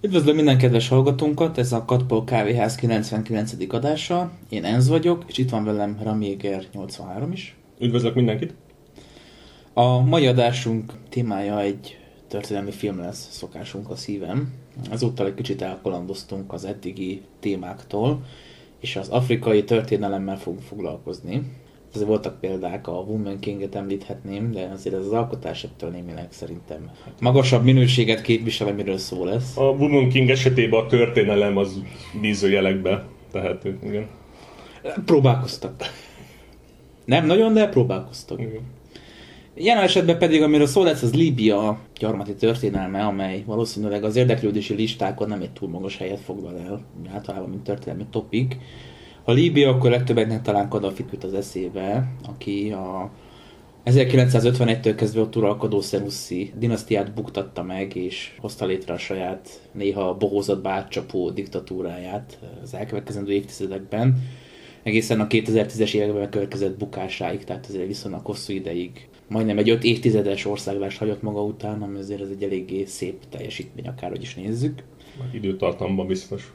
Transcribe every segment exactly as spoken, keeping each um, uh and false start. Üdvözlöm minden kedves hallgatónkat, ez a Katpol Kávéház kilencvenkilencedik adása. Én Enz vagyok, és itt van velem Rami Éger nyolcvanhárom is. Üdvözlök mindenkit! A mai adásunk témája egy történelmi film lesz, szokásunk a szívem. Ezúttal egy kicsit elkalandoztunk az eddigi témáktól, és az afrikai történelemmel fogunk foglalkozni. Azért voltak példák, a Woman Kinget említhetném, de azért ez az alkotás ettől némileg szerintem magasabb minőséget képvisel, amiről szó lesz. A Woman King esetében a történelem az bízőjelekbe tehető, igen. Próbálkoztak. Nem nagyon, de próbálkoztak. Igen. Ilyen esetben pedig, amiről szó lesz, az Líbia gyarmati történelme, amely valószínűleg az érdeklődési listákon nem egy túl magas helyet foglal el, általában mint történelmi topik. A Líbia akkor legtöbbeknek talán Kadhafi jut az eszébe, aki a ezerkilencszázötvenegytől kezdve ott uralkodó szenusszi dinasztiát buktatta meg, és hozta létre a saját, néha bohózatba átcsapó diktatúráját az elkövetkezendő évtizedekben. Egészen a kétezer-tízes években megkövetkezett bukásáig, tehát azért viszonylag hosszú ideig. Majdnem egy öt évtizedes országváltást hagyott maga után, ami azért ez egy eléggé szép teljesítmény, akárhogy is nézzük. Már időtartamban biztos.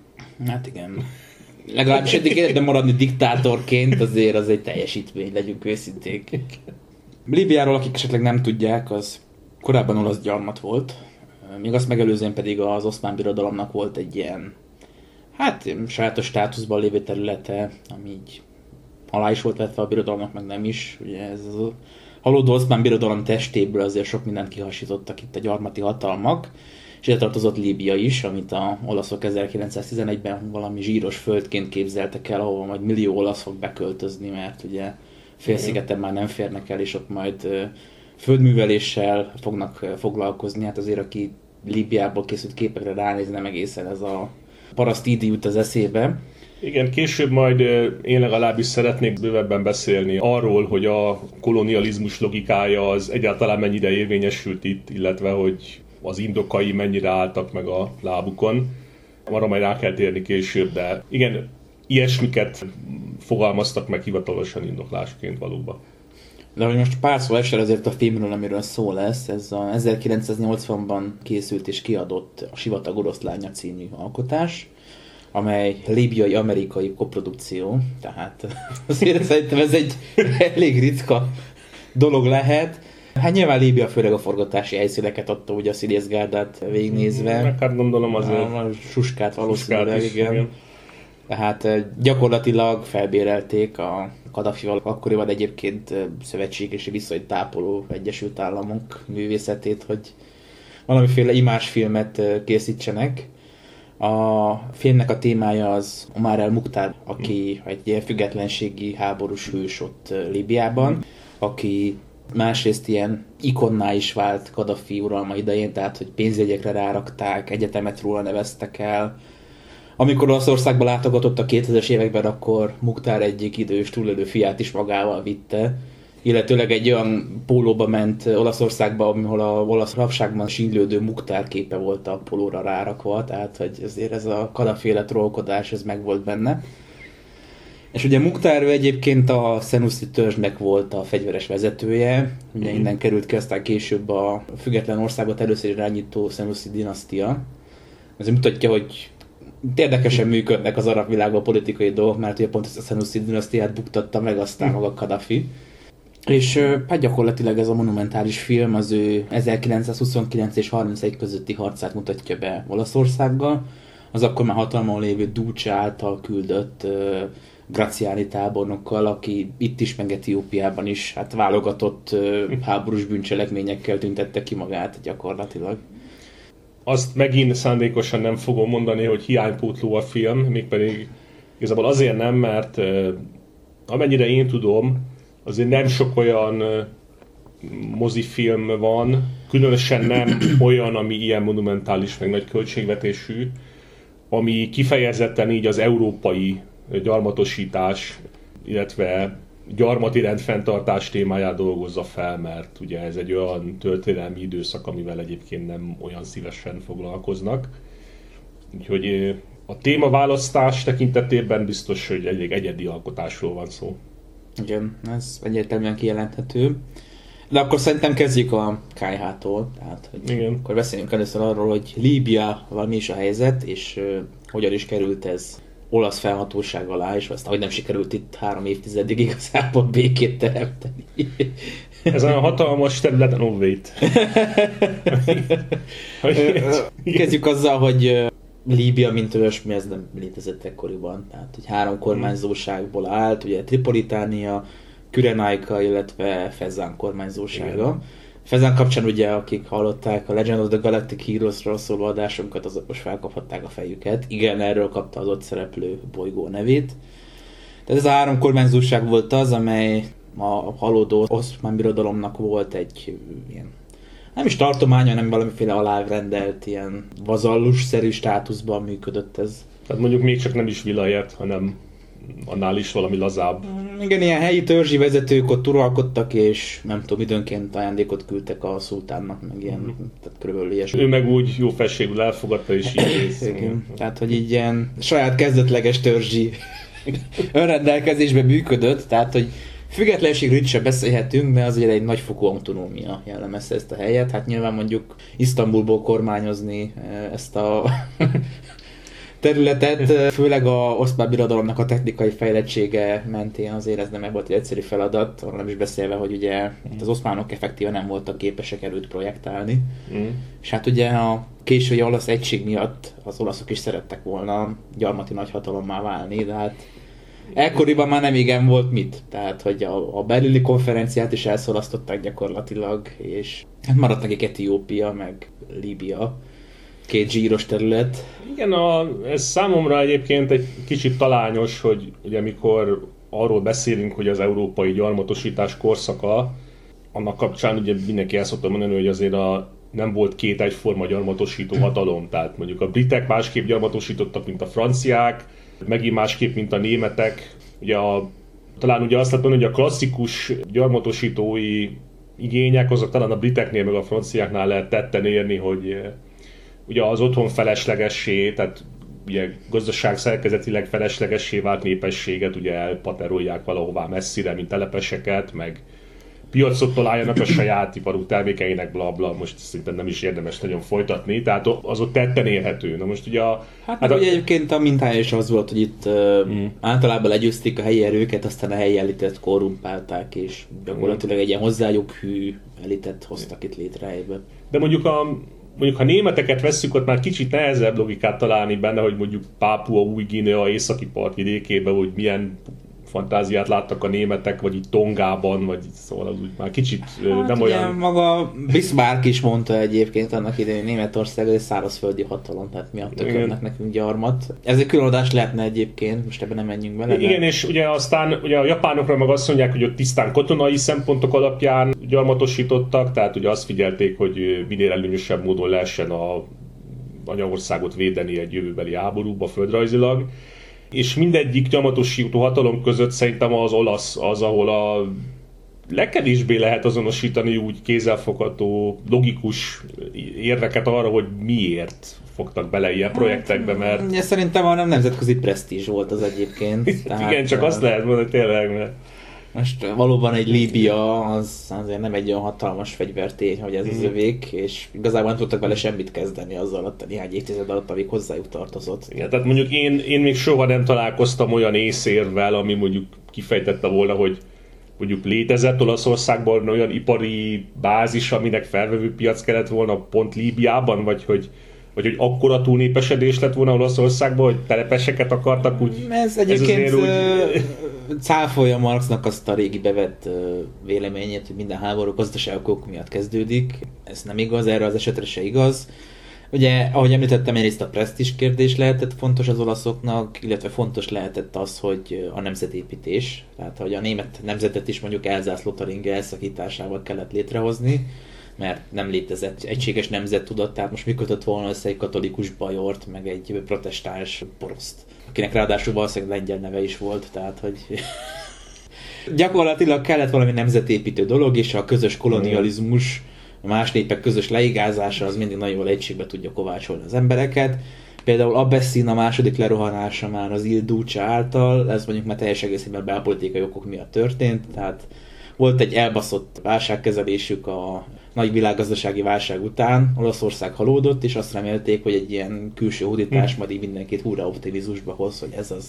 Hát igen. Legalábbis eddig életben maradni diktátorként azért az egy teljesítmény, legyünk őszinték. Líbiáról, akik esetleg nem tudják, az korábban olasz gyarmat volt. Még azt megelőzően pedig az Oszmán Birodalomnak volt egy ilyen, hát sajátos státuszban lévő területe, ami így alá is volt vetve a birodalomnak, meg nem is. Ugye ez az halódó Oszmán Birodalom testéből azért sok mindent kihasítottak itt a gyarmati hatalmak. És ide tartozott Líbia is, amit a olaszok ezerkilencszáztizenegyben valami zsíros földként képzeltek el, ahol majd millió olasz fog beköltözni, mert ugye félszigeten már nem férnek el, és ott majd földműveléssel fognak foglalkozni. Hát azért, aki Líbiából készült képekre ránézni, nem egészen ez a paraszt ídi jut az eszébe. Igen, később majd én legalábbis szeretnék bővebben beszélni arról, hogy a kolonializmus logikája az egyáltalán mennyire érvényesült itt, illetve hogy az indokai mennyire álltak meg a lábukon. Arra majd rá kell térni később, de igen, ilyesmiket fogalmaztak meg hivatalosan indoklásként valóban. De hogy most pár szó esel azért a filmről, amiről szó lesz, ez a ezerkilencszáznyolcvanban készült és kiadott a Sivatag oroszlánja című alkotás, amely líbiai-amerikai koprodukció, tehát azért szerintem ez egy elég ritka dolog lehet. Hát nyilván Líbia főleg a forgatási helyszíneket adta, ugye a színészgárdát végignézve. Meg hát gondolom azért. A suskát valószínűleg, suskát is, igen. igen. Tehát gyakorlatilag felbérelték a Kadhafival akkoriban egyébként szövetség és viszonyt tápoló Egyesült Államok művészetét, hogy valamiféle imásfilmet készítsenek. A filmnek a témája az Omar el-Mukhtar, aki egy ilyen függetlenségi háborús hős ott Líbiában, aki másrészt ilyen ikonná is vált Kadhafi uralma idején, tehát hogy pénzjegyekre rárakták, egyetemet róla neveztek el. Amikor Olaszországba látogatott a kétezres években, akkor Mukhtar egyik idős túlélő fiát is magával vitte, illetőleg egy olyan pólóba ment Olaszországba, ahol a olasz rabságban sínylődő Mukhtar képe volt a pólóra rárakva, tehát hogy azért ez a Kadhafi-féle trollkodás ez meg volt benne. És ugye Mukhtar egyébként a szenusszi törzsnek volt a fegyveres vezetője, ugye mm-hmm. innen került ki aztán később a független országot először irányító szenusszi dinasztia. Ez mutatja, hogy érdekesen működnek az arab világban a politikai dolgok, mert ugye pont ezt a szenusszi dinasztiát buktatta meg aztán mm. maga Kadhafi. És hát gyakorlatilag ez a monumentális film az ő ezerkilencszázhuszonkilenc és harmincegy közötti harcát mutatja be Olaszországgal. Az akkor már hatalmon lévő Duce által küldött Graziani tábornokkal, aki itt is, meg Etiópiában is hát válogatott háborús bűncselekményekkel tüntette ki magát gyakorlatilag. Azt megint szándékosan nem fogom mondani, hogy hiánypótló a film, mégpedig igazából azért nem, mert amennyire én tudom, azért nem sok olyan mozifilm van, különösen nem olyan, ami ilyen monumentális, meg nagy költségvetésű, ami kifejezetten így az európai gyarmatosítás, illetve gyarmati rendfenntartás témáját dolgozza fel, mert ugye ez egy olyan történelmi időszak, amivel egyébként nem olyan szívesen foglalkoznak. Úgyhogy a témaválasztás tekintetében biztos, hogy elég egyedi alkotásról van szó. Igen, ez egyértelműen kijelenthető. De akkor szerintem kezdjük a kályhától, tehát hogy igen. Akkor beszéljünk először arról, hogy Líbiával mi is a helyzet, és uh, hogyan is került ez olasz felhatóság alá, és aztán hogy nem sikerült itt három évtizedig igazából békét teremteni. Ez olyan hatalmas területen óvét. Kezdjük azzal, hogy Líbia, mint olyasmi, ez nem létezett ekkoriban. Tehát, hogy három kormányzóságból állt, ugye Tripolitánia, Kirenaika, illetve Fezzán kormányzósága. Igen. Fezzán kapcsán ugye, akik hallották a Legend of the Galactic Heroes-ról szóló adásunkat, azok most felkaphatták a fejüket. Igen, erről kapta az ott szereplő bolygó nevét. Tehát ez a három kormányzóság volt az, amely a halódó Oszmán Birodalomnak volt egy ilyen, nem is tartomány, hanem valamiféle alárendelt, ilyen vazallus-szerű státuszban működött ez. Tehát mondjuk még csak nem is vilajet, hanem annál is valami lazább. Igen, ilyen helyi törzsi vezetők ott uralkodtak, és nem tudom, időnként ajándékot küldtek a szultánnak, meg ilyen, mm-hmm. tehát körülbelül ilyesmi. Ő meg úgy jó felségül elfogadta, és így igen, tehát hogy így ilyen saját kezdetleges törzsi önrendelkezésben működött, tehát hogy függetlenségről sem beszélhetünk, mert az ugye egy nagyfokú autonómia jellemezte ezt a helyet. Hát nyilván mondjuk Isztambulból kormányozni ezt a területet, főleg az Oszmán Birodalomnak a technikai fejlettsége mentén azért ez nem volt egy egyszerű feladat, arra nem is beszélve, hogy ugye az oszmánok effektíve nem voltak képesek előtt projektálni. Mm. És hát ugye a késői olasz egység miatt az olaszok is szerettek volna gyarmati nagyhatalommá válni, de hát ekkoriban már nem igen volt mit, tehát hogy a, a berlini konferenciát is elszolasztották gyakorlatilag, és hát maradt nekik Etiópia, meg Líbia, két zsíros terület. Igen, a, ez számomra egyébként egy kicsit talányos, hogy ugye amikor arról beszélünk, hogy az európai gyarmatosítás korszaka, annak kapcsán ugye mindenki el szokta mondani, hogy azért a nem volt két egyforma gyarmatosító hatalom, tehát mondjuk a britek másképp gyarmatosítottak, mint a franciák, megint másképp, mint a németek. Ugye a, talán ugye azt lehet mondani, hogy a klasszikus gyarmatosítói igények, azok talán a briteknél, meg a franciáknál lehet tetten érni, hogy ugye az otthon feleslegessé, tehát ugye gazdaság szerkezetileg feleslegessé vált népességet, ugye elpaterolják valahová messzire, mint telepeseket, meg piacot találjanak a saját iparú termékeinek, bla bla, most szerintem nem is érdemes nagyon folytatni, tehát az ott tetten érhető. Na most ugye a... Hát, hát a... ugye egyébként a mintája is az volt, hogy itt mm. általában legyőzték a helyi erőket, aztán a helyi elitet korrumpálták, és gyakorlatilag mm. egy ilyen hozzájuk hű elitet hoztak itt létre helyben. De mondjuk a... Mondjuk, ha németeket vesszük, ott már kicsit nehezebb logikát találni benne, hogy mondjuk Pápua, Új-Guinea, északi partvidékében, hogy milyen fantáziát láttak a németek, vagy itt Tongában, vagy itt, szóval az úgy már kicsit hát nem olyan... Hát maga Bismarck is mondta egyébként annak idején, Németország egy szárazföldi hatalom, tehát miatt tökönnek nekünk gyarmat. Ez egy külön adás lehetne egyébként, most ebben nem menjünk bele. Igen, de... és ugye aztán ugye a japánokra meg azt mondják, hogy ott tisztán katonai szempontok alapján gyarmatosítottak, tehát ugye azt figyelték, hogy minél előnyösebb módon lehessen a anyaországot védeni egy jövőbeli háborúba földrajzilag. És mindegyik gyarmatosító hatalom között szerintem az olasz az, ahol a legkevésbé lehet azonosítani úgy kézzelfogható, logikus érveket arra, hogy miért fogtak bele ilyen projektekbe, mert... Ja, szerintem a nemzetközi presztízs volt az egyébként. Tehát... Igen, csak azt lehet mondani tényleg, mert... Most valóban egy Líbia, az azért nem egy olyan hatalmas fegyvertény, hogy ez az mm. övék, és igazából nem tudtak vele semmit kezdeni az alatt, a néhány évtized alatt, amíg hozzájuk tartozott. Igen, tehát mondjuk én, én még soha nem találkoztam olyan észérvel, ami mondjuk kifejtette volna, hogy mondjuk létezett Olaszországban olyan ipari bázis, aminek felvevő piac kellett volna pont Líbiában, vagy hogy... Vagy hogy akkora túlnépesedés lett volna Olaszországban, hogy telepeseket akartak úgy... Ez egyébként ez úgy... cáfolja Marxnak azt a régi bevett véleményét, hogy minden háború gazdaságok miatt kezdődik. Ez nem igaz, erre az esetre se igaz. Ugye, ahogy említettem, egyrészt a presztízs kérdés lehetett fontos az olaszoknak, illetve fontos lehetett az, hogy a nemzetépítés. Tehát, hogy a német nemzetet is mondjuk Elzász-Lotaringia elszakításával kellett létrehozni, mert nem létezett egységes nemzettudat, tehát most mi kötött volna össze egy katolikus bajort, meg egy protestáns poroszt, akinek ráadásul valószínűleg lengyel neve is volt, tehát hogy... Gyakorlatilag kellett valami nemzetépítő dolog, és a közös kolonializmus, a más népek közös leigázása, az mindig nagyon jól egységbe tudja kovácsolni az embereket. Például Abesszínia második lerohanása már az Il Duce által, ez mondjuk már teljes egészében belpolitikai okok miatt történt, tehát Volt egy elbaszott válságkezelésük a nagy világgazdasági válság után, Olaszország halódott, és azt remélték, hogy egy ilyen külső hódítás hmm. majd így mindenkit hurrá optimizmusba hoz, hogy ez az.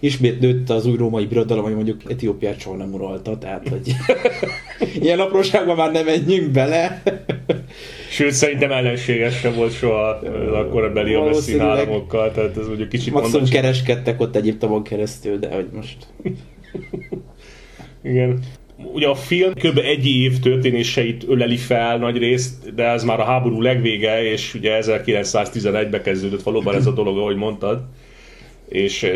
Ismét nőtt az új római birodalom, ami mondjuk Etiópiát soha nem uralta, tehát hogy ilyen apróságban már nem menjünk bele. Sőt, szerintem ellenséges sem volt soha akkor a beli abesszín államokkal, tehát ez mondjuk kicsit mondom. Maximum kereskedtek ott Egyiptomon keresztül, de hogy most... Igen. Ugye a film kb. Egy év történéseit öleli fel nagy részt, de ez már a háború legvége, és ugye ezerkilencszáztizenegyben kezdődött valóban ez a dolog, ahogy mondtad. És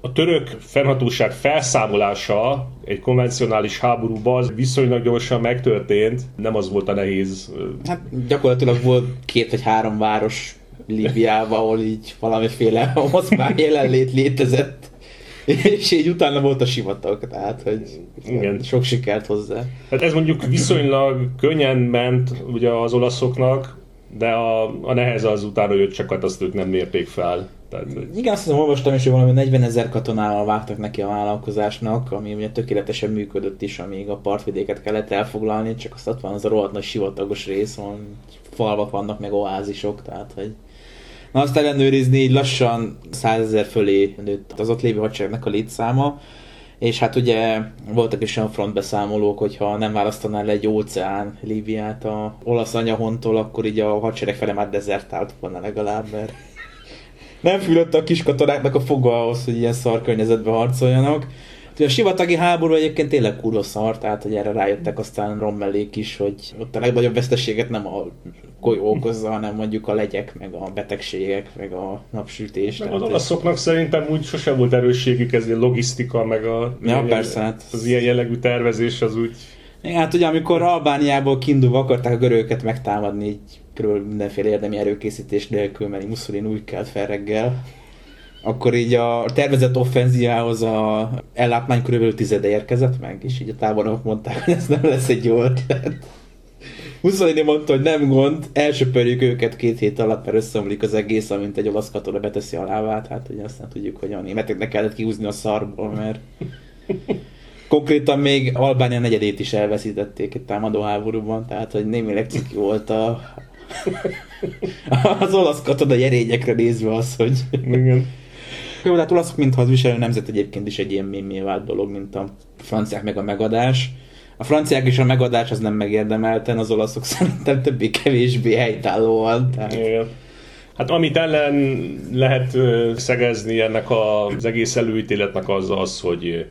a török fennhatóság felszámolása egy konvencionális háborúban az viszonylag gyorsan megtörtént, nem az volt a nehéz. Hát gyakorlatilag volt két vagy három város Líbiában, ahol így valamiféle oszmán jelenlét létezett. És így utána volt a sivatag, tehát hogy igen. Sok sikert hozzá. Hát ez mondjuk viszonylag könnyen ment ugye az olaszoknak, de a, a neheze az utána jött, csak hát azt ők nem mérték fel. Tehát, igen, azt hiszem, olvastam is, hogy valami negyvenezer katonával vágtak neki a vállalkozásnak, ami ugye tökéletesen működött is, amíg a partvidéket kellett elfoglalni, csak azt ott van az a rohadt nagy sivatagos rész, ahol falvak vannak, meg oázisok, tehát hogy... Na azt ellenőrizni, így lassan százezer fölé nőtt az ott lévő hadseregnek a létszáma, és hát ugye voltak is olyan frontbeszámolók, hogyha nem választaná le egy óceán Líbiát a olasz anyahontól, akkor így a hadsereg fele már dezertált volna legalább, mert nem fülött a kis katonáknak a foga ahhoz, hogy ilyen szar környezetben harcoljanak. A sivatagi háború egyébként tényleg kurva szar, tehát hogy erre rájöttek aztán Rommelék is, hogy ott a legnagyobb veszteséget nem a golyó okozza, hanem mondjuk a legyek, meg a betegségek, meg a napsütés. Meg az olaszoknak szerintem úgy sosem volt erősségük, ez a logisztika, meg a, ja, ilyen, hát az ilyen jellegű tervezés az úgy... Ja, hát ugye amikor Albániából kiindulva akarták a görögöket megtámadni, így körülbelül mindenféle érdemi erőkészítés nélkül, mert Mussolini úgy kelt fel reggel. Akkor így a tervezett offenziához a ellátmány körülbelül tizede érkezett meg, és így a tábornokok mondták, hogy ez nem lesz egy jó ötlet. Mussolini mondta, hogy nem gond, elsöpörjük őket két hét alatt, mert összeomlik az egész, amint egy olasz katona beteszi a lábát. Hát ugye aztán tudjuk, hogy a németeknek kellett kihúzni a szarból, mert konkrétan még Albánia negyedét is elveszítették egy támadó háborúban, tehát hogy némileg ciki volt a... az olasz katonai erényekre nézve az, hogy... Igen. Jó, de hát olaszok, mintha az viselő nemzet egyébként is egy ilyen mémé vált dolog, mint a franciák meg a megadás. A franciák és a megadás az nem megérdemelten, az olaszok szerintem többé-kevésbé helytállóan. Tehát... Igen. Hát amit ellen lehet szegezni ennek az egész előítéletnek az az, hogy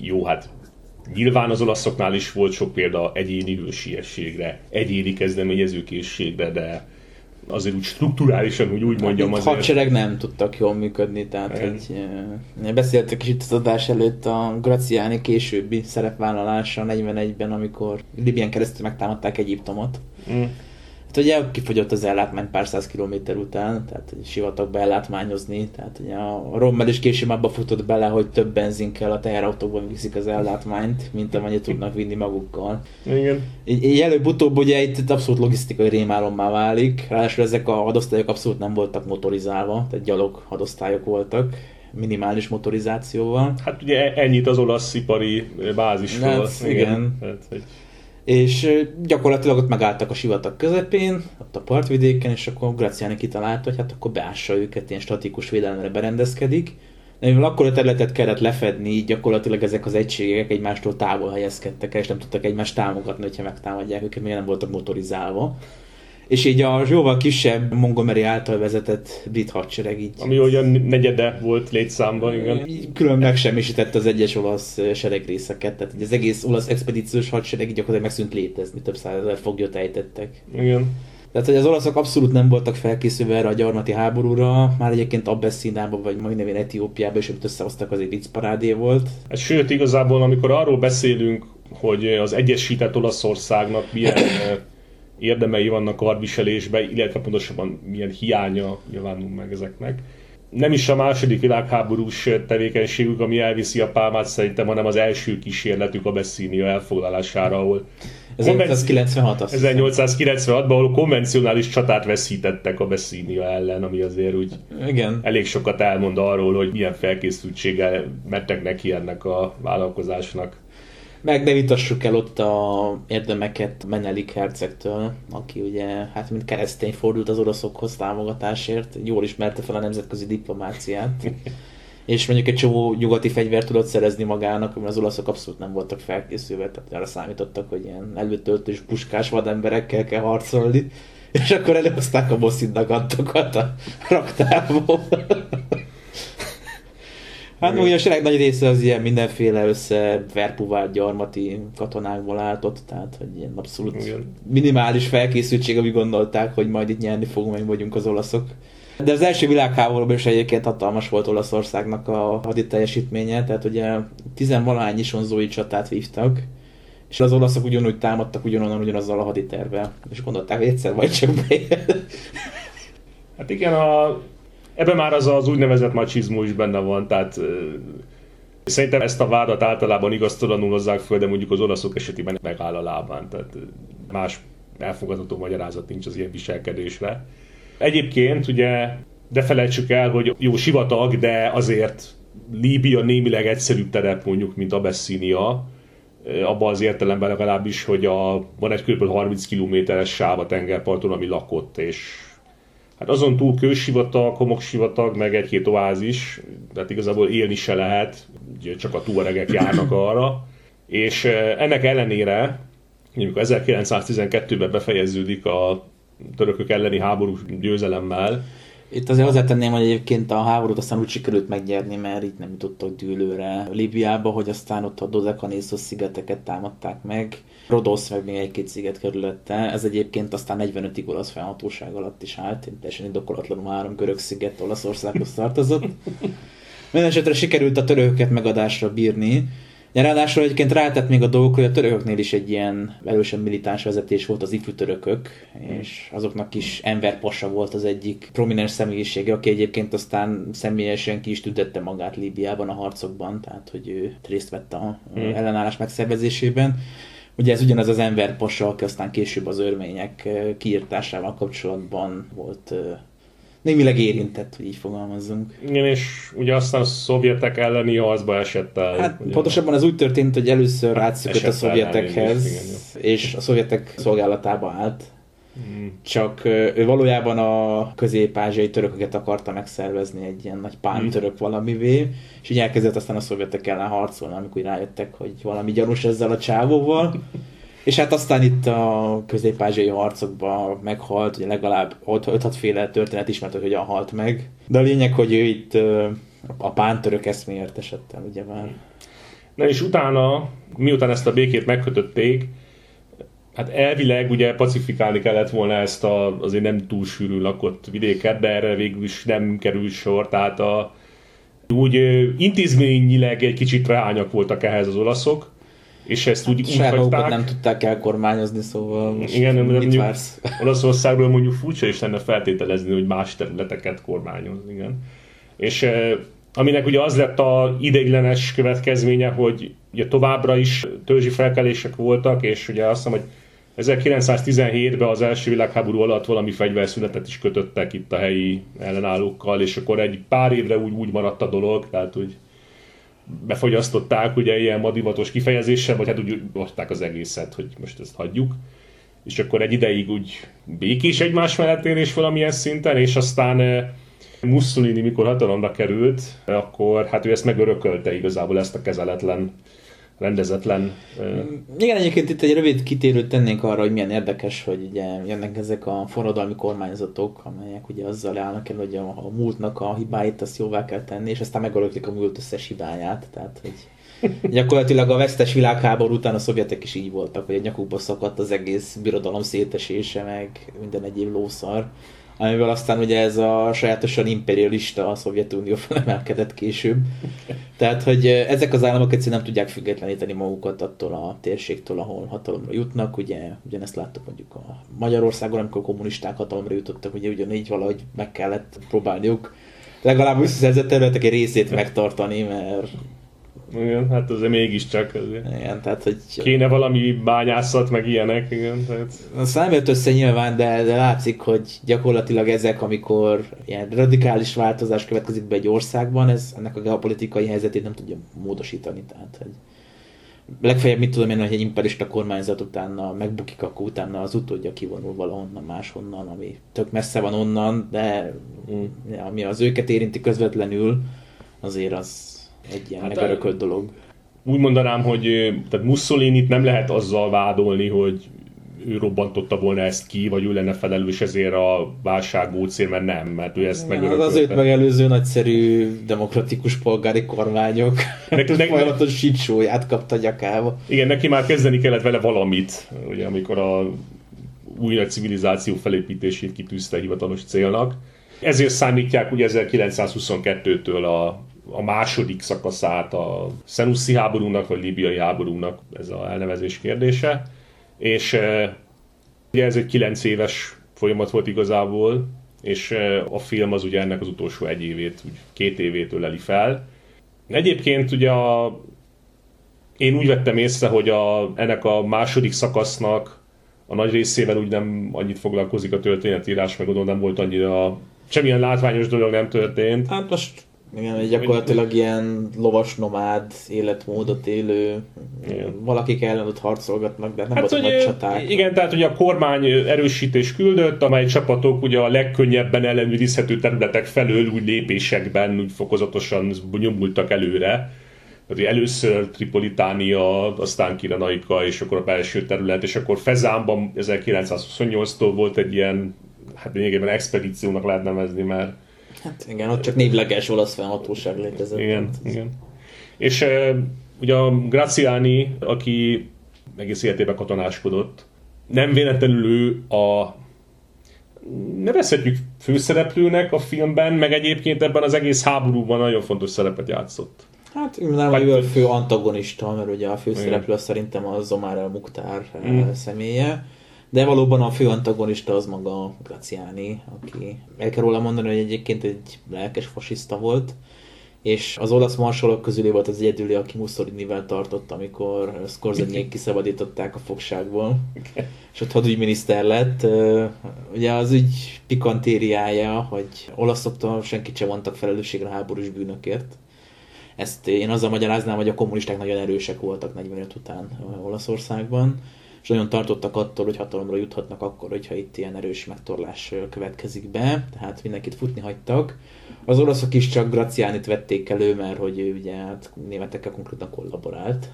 jó, hát nyilván az olaszoknál is volt sok példa egyéni hősiességre, egyéni kezdeményezőkészségre, de azért úgy strukturálisan, úgy, úgy mondjam azért... Hadsereg nem tudtak jól működni, tehát hogy... Beszéltük is itt az adás előtt a Graziani későbbi szerepvállalása negyvenegyben, amikor Líbián keresztül megtámadták Egyiptomot. Mm. Hát ugye kifogyott az ellátmány pár száz kilométer után, tehát sivatagba ellátmányozni, tehát ugye a Rommel is később abba futott bele, hogy több benzin kell, a teherautókban viszik az ellátmányt, mint amennyit tudnak vinni magukkal. Igen. Így, így előbb-utóbb ugye itt abszolút logisztikai rémálommá válik, ráadásul ezek a hadosztályok abszolút nem voltak motorizálva, tehát gyalog hadosztályok voltak, minimális motorizációval. Hát ugye ennyit az olasz ipari bázisról. Hát, igen. igen. Hát, hogy... És gyakorlatilag ott megálltak a sivatag közepén, ott a partvidéken, és akkor Graziani kitalálta, hogy hát akkor beássa őket, ilyen statikus védelemre berendezkedik. De mivel akkor a területet kellett lefedni, így gyakorlatilag ezek az egységek egymástól távol helyezkedtek el, és nem tudtak egymást támogatni, hogyha megtámadják őket, még nem voltak motorizálva. És így a jóval kisebb Montgomery által vezetett brit hadsereg így... Ami olyan negyede volt létszámban, igen. Külön megsemmisített az egyes olasz seregrészeket, tehát az egész olasz expedíciós hadsereg gyakorlatilag megszűnt létezni, több százezer foglyot ejtettek. Igen. Tehát, hogy az olaszok abszolút nem voltak felkészülve erre a gyarmati háborúra, már egyébként Abesszíniában vagy mai nevén Etiópiában is, amit összehoztak, az egy viccparádé volt. Sőt, igazából amikor arról beszélünk, hogy az egyesített Olaszországnak milyen érdemei vannak a hadviselésben, illetve pontosabban milyen hiánya nyilvánul meg ezeknek. Nem is a második világháborús tevékenységük, ami elviszi a pálmát szerintem, hanem az első kísérletük Abesszínia elfoglalására, ahol ezernyolcszázkilencvenhatban, ahol konvencionális csatát veszítettek Abesszínia ellen, ami azért úgy igen. elég sokat elmond arról, hogy milyen felkészültséggel mertek neki ennek a vállalkozásnak. Meg ne vitassuk el ott a érdemeket Menelik hercegtől, aki ugye, hát mint keresztény fordult az oroszokhoz támogatásért, jól ismerte fel a nemzetközi diplomáciát. És mondjuk egy csomó nyugati fegyvert tudott szerezni magának, mert az olaszok abszolút nem voltak felkészülve, tehát arra számítottak, hogy ilyen előtöltős puskás vademberekkel kell harcolni, és akkor előhozták a bosszindagantokat a raktárból. Hát ugye a sereg nagy része az ilyen mindenféle összeverpuvált gyarmati katonákból állt ott, tehát hogy ilyen abszolút igen, minimális felkészültség, amíg gondolták, hogy majd itt nyerni fogunk, meg vagyunk az olaszok. De az első világháborúban is egyébként hatalmas volt Olaszországnak a haditeljesítménye, tehát ugye tizenvalahány isonzói csatát vívtak, és az olaszok ugyanúgy támadtak ugyanonnan ugyanazzal a haditervvel, és gondolták, hogy egyszer majd csak bejön. Hát igen, a... ebben már az az úgynevezett macsizmus benne van, tehát euh, szerintem ezt a vádat általában igaztalanul hozzák föl, de mondjuk az olaszok esetében megáll a lábán, tehát más elfogadható magyarázat nincs az ilyen viselkedésre. Egyébként ugye, de felejtsük el, hogy jó sivatag, de azért Líbia némileg egyszerűbb terep mondjuk, mint Abesszínia, abban az értelemben legalábbis, hogy a, van egy kb. harminc kilométeres sáv a tengerparton, ami lakott, és hát azon túl kősivatag, homoksivatag, meg egy-két oázis, tehát igazából élni se lehet, csak a tuaregek járnak arra, és ennek ellenére, amikor ezerkilencszáztizenkettőben befejeződik a törökök elleni háború győzelemmel. Itt azért hozzátenném, hogy egyébként a háborút aztán úgy sikerült megnyerni, mert így nem jutottak dűlőre Líbiába, hogy aztán ott a Dodekanészosz-szigeteket támadták meg, Rodosz meg még egy-két sziget kerülette. Ez egyébként aztán negyvenötig olasz felhatóság alatt is állt, teljesen indokolatlanul három görög sziget Olaszországhoz tartozott. Mindenesetre sikerült a törököket megadásra bírni. Ráadásul egyébként rátett még a dolgok, hogy a törököknél is egy ilyen erősen militáns vezetés volt, az ifjú törökök, és azoknak is Enver Pasha volt az egyik prominens személyisége, aki egyébként aztán személyesen ki is tüntette magát Líbiában a harcokban, tehát hogy ő részt vett a hmm. ellenállás megszervezésében. Ugye ez ugyanaz az Enver Pasha, aki aztán később az örmények kiirtásával kapcsolatban volt némileg érintett, hogy így fogalmazzunk. Igen, és ugye aztán a szovjetek elleni harcba esett el. Hát ugye pontosabban ez úgy történt, hogy először átszökött a szovjetekhez, is, igen, és a szovjetek szolgálatába állt. Hmm. Csak ő valójában a közép-ázsiai törököket akarta megszervezni egy ilyen nagy pántörök hmm. valamivé, és így elkezdett aztán a szovjetek ellen harcolni, amikor rájöttek, hogy valami gyanús ezzel a csávóval. És hát aztán itt a közép-ázsiai harcokban meghalt, ugye legalább öt-hat féle történet ismert, hogy hogyan halt meg. De a lényeg, hogy ő itt a pántörök eszméért esett el, ugye már. Na és utána, miután ezt a békét megkötötték, hát elvileg ugye pacifikálni kellett volna ezt a, azért nem túl sűrűn lakott vidéket, de erre végül is nem került sor, tehát a, úgy intézményileg egy kicsit reányak voltak ehhez az olaszok, és ezt hát úgy úgyhagyták. Nem tudták elkormányozni, szóval most igen, mit mondjuk, vársz? Olaszországról mondjuk furcsa is lenne feltételezni, hogy más területeket kormányoz, igen. És aminek ugye az lett az ideiglenes következménye, hogy ugye továbbra is törzsi felkelések voltak, és ugye azt hiszem, hogy ezerkilencszáztizenhétben az első világháború alatt valami fegyverszünetet is kötöttek itt a helyi ellenállókkal, és akkor egy pár évre úgy, úgy maradt a dolog, tehát úgy befogyasztották ugye ilyen madivatos kifejezéssel, vagy hát úgy adták az egészet, hogy most ezt hagyjuk. És akkor egy ideig úgy békés egymás mellett élés valamilyen szinten, és aztán Mussolini, mikor hatalomra került, akkor hát ő ezt megörökölte igazából, ezt a kezeletlen, rendezetlen... Igen, egyébként itt egy rövid kitérőt tennénk arra, hogy milyen érdekes, hogy ugye jönnek ezek a forradalmi kormányzatok, amelyek ugye azzal állnak el, hogy a múltnak a hibáit azt jóvá kell tenni, és aztán megöröklik a múlt összes hibáját, tehát hogy gyakorlatilag a vesztes világháború után a szovjetek is így voltak, hogy a nyakukba szakadt az egész birodalom szétesése, meg minden egyéb lószar, amiből aztán ugye ez a sajátosan imperialista a Szovjetunió felemelkedett később. Tehát, hogy ezek az államok egyszerűen nem tudják függetleníteni magukat attól a térségtől, ahol hatalomra jutnak. Ugye ugyanezt láttuk mondjuk a Magyarországon, amikor a kommunisták hatalomra jutottak, ugye ugyanígy valahogy meg kellett próbálniuk legalább visszaszerzett területek egy részét megtartani, mert... Igen, hát azért mégiscsak azért. Igen, tehát, hogy... Kéne valami bányászat, meg ilyenek, igen, tehát... Aztán nem jött össze nyilván, de, de látszik, hogy gyakorlatilag ezek, amikor ilyen radikális változás következik be egy országban, ez ennek a geopolitikai helyzetét nem tudja módosítani, tehát, hogy legfeljebb mit tudom én, hogy egy imperista kormányzat utána megbukik, akkor utána az utódja kivonul valahonnan máshonnan, ami tök messze van onnan, de mm. ami az őket érinti közvetlenül, azért az egy ilyen hát megörökölt dolog. Úgy mondanám, hogy tehát Mussolinit nem lehet azzal vádolni, hogy ő robbantotta volna ezt ki, vagy ő lenne felelős ezért a válságócért, mert nem, mert ő ezt megörökölte. Az azért megelőző nagyszerű demokratikus polgári kormányok folyamatos sítsóját kapta nyakába. Igen, neki már kezdeni kellett vele valamit, ugye, amikor a új nagy civilizáció felépítését kitűzte hivatalos célnak. Ezért számítják ugye ezerkilencszázhuszonkettőtől a a második szakaszát a szenusszi háborúnak, vagy líbiai háborúnak, ez a elnevezés kérdése. És e, ugye ez egy kilenc éves folyamat volt igazából, és e, a film az ugye ennek az utolsó egy évét, úgy két évét öleli fel. Egyébként ugye a, én úgy vettem észre, hogy a, ennek a második szakasznak a nagy részében úgy nem annyit foglalkozik a történetírás, meg gondolom nem volt annyira, semmilyen látványos dolog nem történt. Hát most igen, gyakorlatilag ilyen lovas nomád életmódot élő, igen. Valakik ellen ott harcolgatnak, de nem hát, adnak csaták. Igen, tehát ugye a kormány erősítés küldött, amely csapatok ugye a legkönnyebben ellenőrizhető területek felől úgy lépésekben úgy fokozatosan nyomultak előre. Tehát először Tripolitánia, aztán Kirenaika, és akkor a belső terület, és akkor Fezzánban ezerkilencszázhuszonnyolctól volt egy ilyen, hát lényegében expedíciónak lehet nevezni, mert hát igen, ott csak névleges olasz fennhatóság létezett. Igen, igen. És e, ugye a Graziani, aki egész életében katonáskodott, nem véletlenül ő a... nevezhetjük főszereplőnek a filmben, meg egyébként ebben az egész háborúban nagyon fontos szerepet játszott. Hát nem ő a fő antagonista, mert ugye a főszereplő igen. Szerintem az Omar el-Mukhtar mm. személye. De valóban a fő antagonista az maga Graziani, aki el kell róla mondani, hogy egyébként egy lelkes fasiszta volt, és az olasz marsalok közül volt az egyedüli, aki Mussolinivel tartott, amikor Szenussziék kiszabadították a fogságból, okay. És ott hadügyminiszter lett. Ugye az ügy pikantériája, hogy olaszoktól senkit sem vontak felelősségre háborús bűnökért. Ezt én azzal magyaráznám, hogy a kommunisták nagyon erősek voltak negyvenöt után Olaszországban, és nagyon tartottak attól, hogy hatalomra juthatnak akkor, hogyha itt ilyen erős megtorlás következik be, tehát mindenkit futni hagytak. Az olaszok is csak Grazianit vették elő, mert hogy ő ugye hát németekkel konkrétan kollaborált,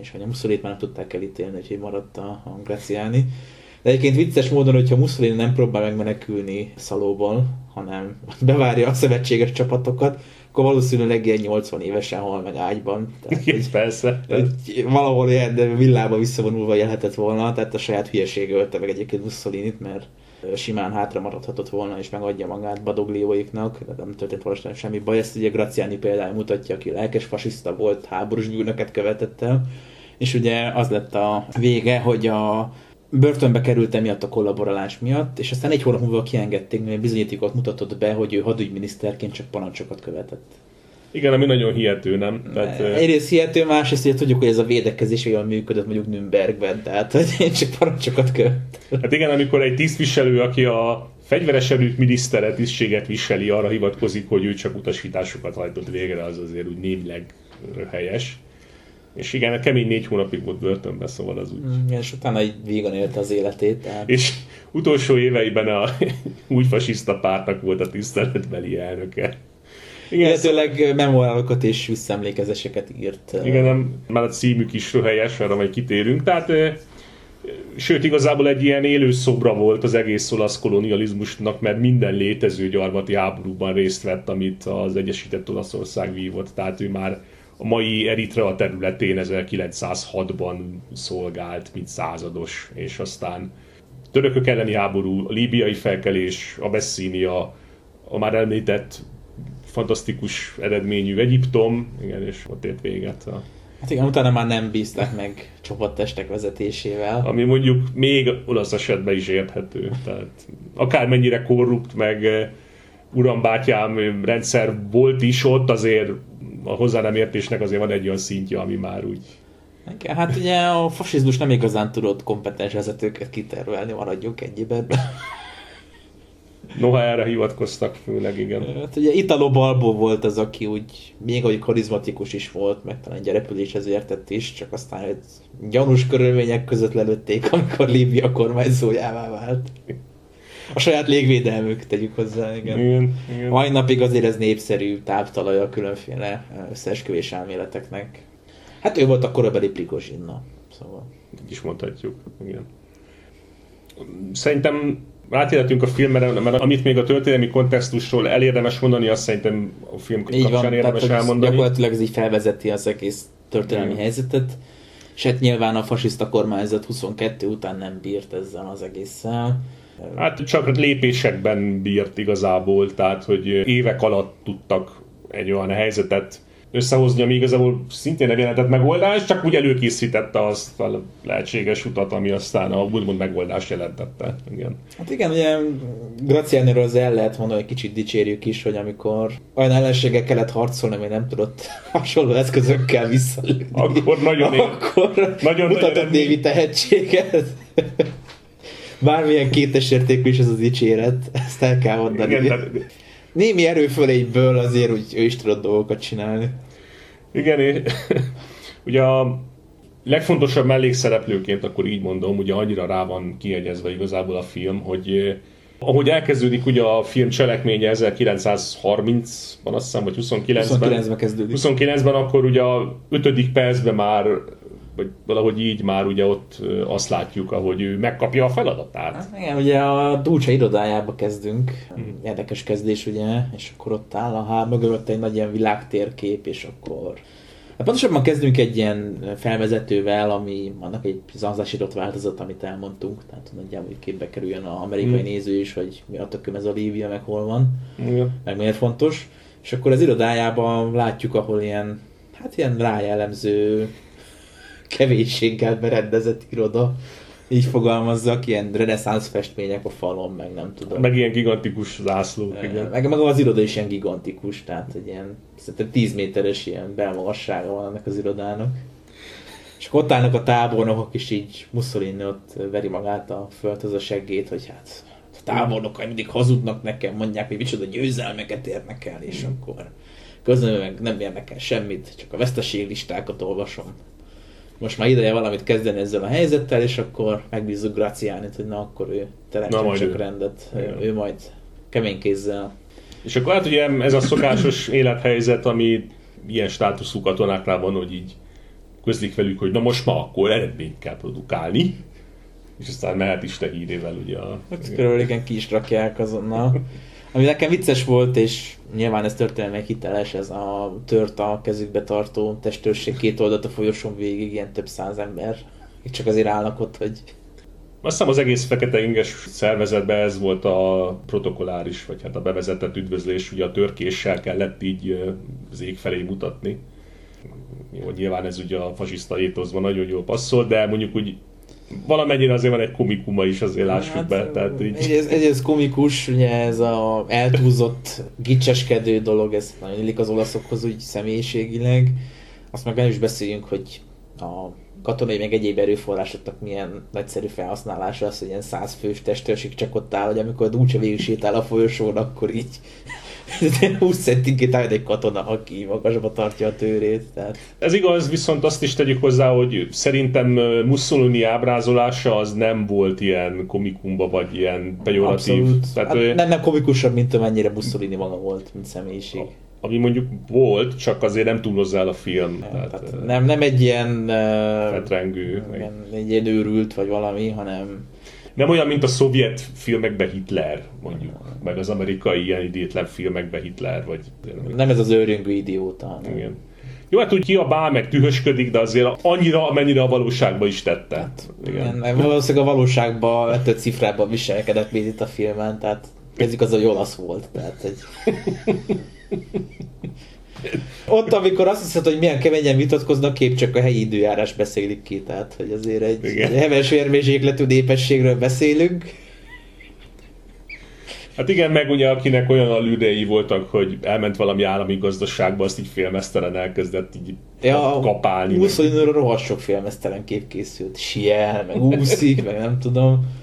és hogy a Mussolinit már nem tudták elítélni, úgyhogy maradt a, a Graziani. De egyébként vicces módon, hogyha Mussolini nem próbál megmenekülni Szalóból, hanem bevárja a szövetséges csapatokat, akkor valószínűleg ilyen nyolcvan évesen hal meg ágyban. Tehát, igen, hogy, persze. Hogy valahol ilyen villába visszavonulva jelhetett volna, tehát a saját hülyesége ölte meg egyébként Mussolinit, mert simán hátra maradhatott volna, és megadja magát Badoglioéknak, de nem történt valószínűleg semmi baj. Ezt ugye Graziani például mutatja, aki lelkes fasiszta volt, háborús bűnöket követett el, és ugye az lett a vége, hogy a börtönbe került emiatt a kollaborálás miatt, és aztán egy hónap múlva kiengedték, mert bizonyítékot mutatott be, hogy ő hadügyminiszterként csak parancsokat követett. Igen, ami nagyon hihető, nem? Tehát, egyrészt hihető, másrészt ugye tudjuk, hogy ez a védekezés olyan működött mondjuk Nürnbergben, tehát hogy én csak parancsokat követtem. Hát igen, amikor egy tisztviselő, aki a fegyveres erők minisztere tisztséget viseli, arra hivatkozik, hogy ő csak utasításokat hajtott végre, az azért úgy némileg helyes. És igen, a kemény négy hónapig volt börtönben, szóval az úgy. Mm, és utána így vígan élte az életét. Tehát... És utolsó éveiben a új fasiszta pártnak volt a tiszteletbeli elnöke. Illetőleg memoárokat és visszaemlékezéseket írt. Igen, nem, már a címük is röhelyes, arra majd kitérünk. Tehát, sőt, igazából egy ilyen élő szobra volt az egész olasz kolonializmusnak, mert minden létező gyarmati háborúban részt vett, amit az Egyesített Olaszország vívott. Tehát ő már a mai Eritrea területén ezerkilencszázhatban szolgált, mint százados, és aztán törökök elleni háború, a líbiai felkelés, Abesszínia, a már említett fantasztikus eredményű Egyiptom, igen, és ott ért véget. A... Hát igen, utána már nem bízták meg csapattestek vezetésével. Ami mondjuk még olasz esetben is érthető, tehát akármennyire korrupt, meg urambátyám rendszer volt is ott, azért a hozzá nem értésnek azért van egy olyan szintje, ami már úgy... Hát ugye a fasizmus nem igazán tudott kompetens vezetőket kitervelni, maradjunk ennyiben. Noha erre hivatkoztak főleg, igen. Hát ugye Italo Balbo volt az, aki úgy, még ahogy karizmatikus is volt, meg talán repüléshez értett is, csak aztán egy gyanús körülmények között lelőtték, amikor Líbia kormányzójává vált. A saját légvédelmük, tegyük hozzá, igen. igen, igen. Mai napig azért ez népszerű táptalaj a különféle összeesküvés elméleteknek. Hát ő volt a korabeli Prigozsinna, szóval. Így is mondhatjuk, igen. Szerintem átérhetünk a filmre, mert amit még a történelmi kontextusról elérdemes mondani, azt szerintem a film kapcsán van, érdemes tehát, elmondani. Gyakorlatilag ez így felvezeti az egész történelmi igen. helyzetet, és hát nyilván a fasiszta kormányzat huszonkettő után nem bírt ezzel az egésszel. Hát csak lépésekben bírt igazából, tehát hogy évek alatt tudtak egy olyan helyzetet összehozni, ami igazából szintén nem jelentett megoldást, csak úgy előkészítette azt a lehetséges utat, ami aztán a úgymond megoldást jelentette. Igen. Hát igen, ugye Grazianiról az el lehet mondani, hogy kicsit dicsérjük is, hogy amikor olyan ellenségek kellett harcolni, ami nem tudott hasonló eszközökkel visszalődni, akkor nagyon, akkor nagyon mutatott némi tehetséget. Bármilyen kétesértékű is az az dicséret, ezt el kell mondani. Igen, de... Némi erőfölényből azért úgy ő is tudott dolgokat csinálni. Igen, és ugye a legfontosabb mellékszereplőként, akkor így mondom, ugye annyira rá van kiegyezve igazából a film, hogy ahogy elkezdődik ugye a film cselekménye ezerkilencszázharmincban, azt hiszem, vagy huszonkilencben. huszonkilencben kezdődik. huszonkilencben akkor ugye a ötödik percben már vagy valahogy így már ugye ott azt látjuk, ahogy ő megkapja a feladatát. Hát igen, ugye a Dulce irodájába kezdünk, hmm. érdekes kezdés ugye, és akkor ott áll a há, mögött egy nagy ilyen világtérkép, és akkor... Hát pontosabban kezdünk egy ilyen felvezetővel, ami annak egy zanzásított változat, amit elmondtunk, tehát nagyjából képbe kerüljön az amerikai hmm. néző is, hogy mi a tököm ez a Líbia, meg hol van, hmm. meg miért fontos. És akkor az irodájában látjuk, ahol ilyen, hát ilyen rájellemző, kevésséggel berendezett iroda, így fogalmazzak, ilyen reneszánsz festmények a falon, meg nem tudom. Meg ilyen gigantikus zászlók, igen. Meg maga az iroda is ilyen gigantikus, tehát egy ilyen, szerintem tíz méteres ilyen belmagassága van ennek az irodának. És akkor ott állnak a tábornokok, és így Mussolini ott veri magát a földhöz a seggét, hogy hát a tábornokai mindig hazudnak nekem, mondják, hogy micsoda győzelmeket érnek el, és akkor közben meg nem érnek el semmit, csak a veszteséglistákat olvasom. Most már ideje valamit kezdeni ezzel a helyzettel, és akkor megbízzuk Grazianit, hogy na akkor ő teremtsen csak ő. rendet, ő, ő majd kemény kézzel. És akkor hát ugye ez a szokásos élethelyzet, ami ilyen státuszú katonáknál van, hogy így közlik velük, hogy na most már akkor eredményt kell produkálni, és aztán mehet Isten hírével ugye a... Hát körülbelül igen, ki is rakják azonnal. Ami nekem vicces volt, és nyilván ez történelmek hiteles, ez a tört a kezükbe tartó testőrség két oldalt a folyosón végig, ilyen több száz ember. Itt csak azért állnak ott, hogy... Azt hiszem az egész fekete inges szervezetben ez volt a protokoláris, vagy hát a bevezetett üdvözlés, ugye a törkéssel kellett így az ég felé mutatni. Jó, nyilván ez ugye a fasiszta étoszban nagyon jól passzol, de mondjuk úgy valamennyire azért van egy komikuma is, azért lássuk hát, be. Tehát így... Egyrészt egyrészt komikus, ugye ez az eltúzott, gicseskedő dolog, ez nagyon illik az olaszokhoz úgy személyiségileg. Azt meg nem is beszéljünk, hogy a katonai meg egyéb erőforrásoknak milyen nagyszerű felhasználása az, hogy ilyen száz fős testőrség csak ott áll, hogy amikor a Dulce végül sétál a folyosón, akkor így húsz centinként áll egy katona, aki magasba tartja a tőrét. Tehát. Ez igaz, viszont azt is tegyük hozzá, hogy szerintem Mussolini ábrázolása az nem volt ilyen komikumba, vagy ilyen pejoratív. Tehát, hát ő... nem, nem komikusabb, mint amennyire Mussolini maga volt, mint személyiség. A, ami mondjuk volt, csak azért nem túlozza el a film. Nem, tehát, tehát nem, nem egy ilyen... Fetrengő. Igen, egy ilyen őrült, vagy valami, hanem... Nem olyan, mint a szovjet filmekben Hitler, mondjuk, meg az amerikai ilyen idétlen filmekben Hitler, vagy... Nem ez az őrjöngő idióta. Igen. Jó, hát úgy kiabál, meg tühösködik, de azért annyira, amennyire a valóságban is tette. Hát, igen. Igen, valószínűleg a valóságban, ettől cifrában viselkedett, mint itt a filmen, tehát kezdjük az, hogy olasz volt, tehát egy... Ott, amikor azt hiszed, hogy milyen keményen vitatkoznak, kép csak a helyi időjárás beszélik ki, tehát hogy azért egy, egy heves vérmérsékletű népességről beszélünk. Hát igen, meg ugye akinek olyan alüdei voltak, hogy elment valami állami gazdaságba, azt így félmeztelen elkezdett így ja, kapálni. Mussoliniról rohadt sok félmeztelen kép készült, siel, meg úszik, meg nem tudom.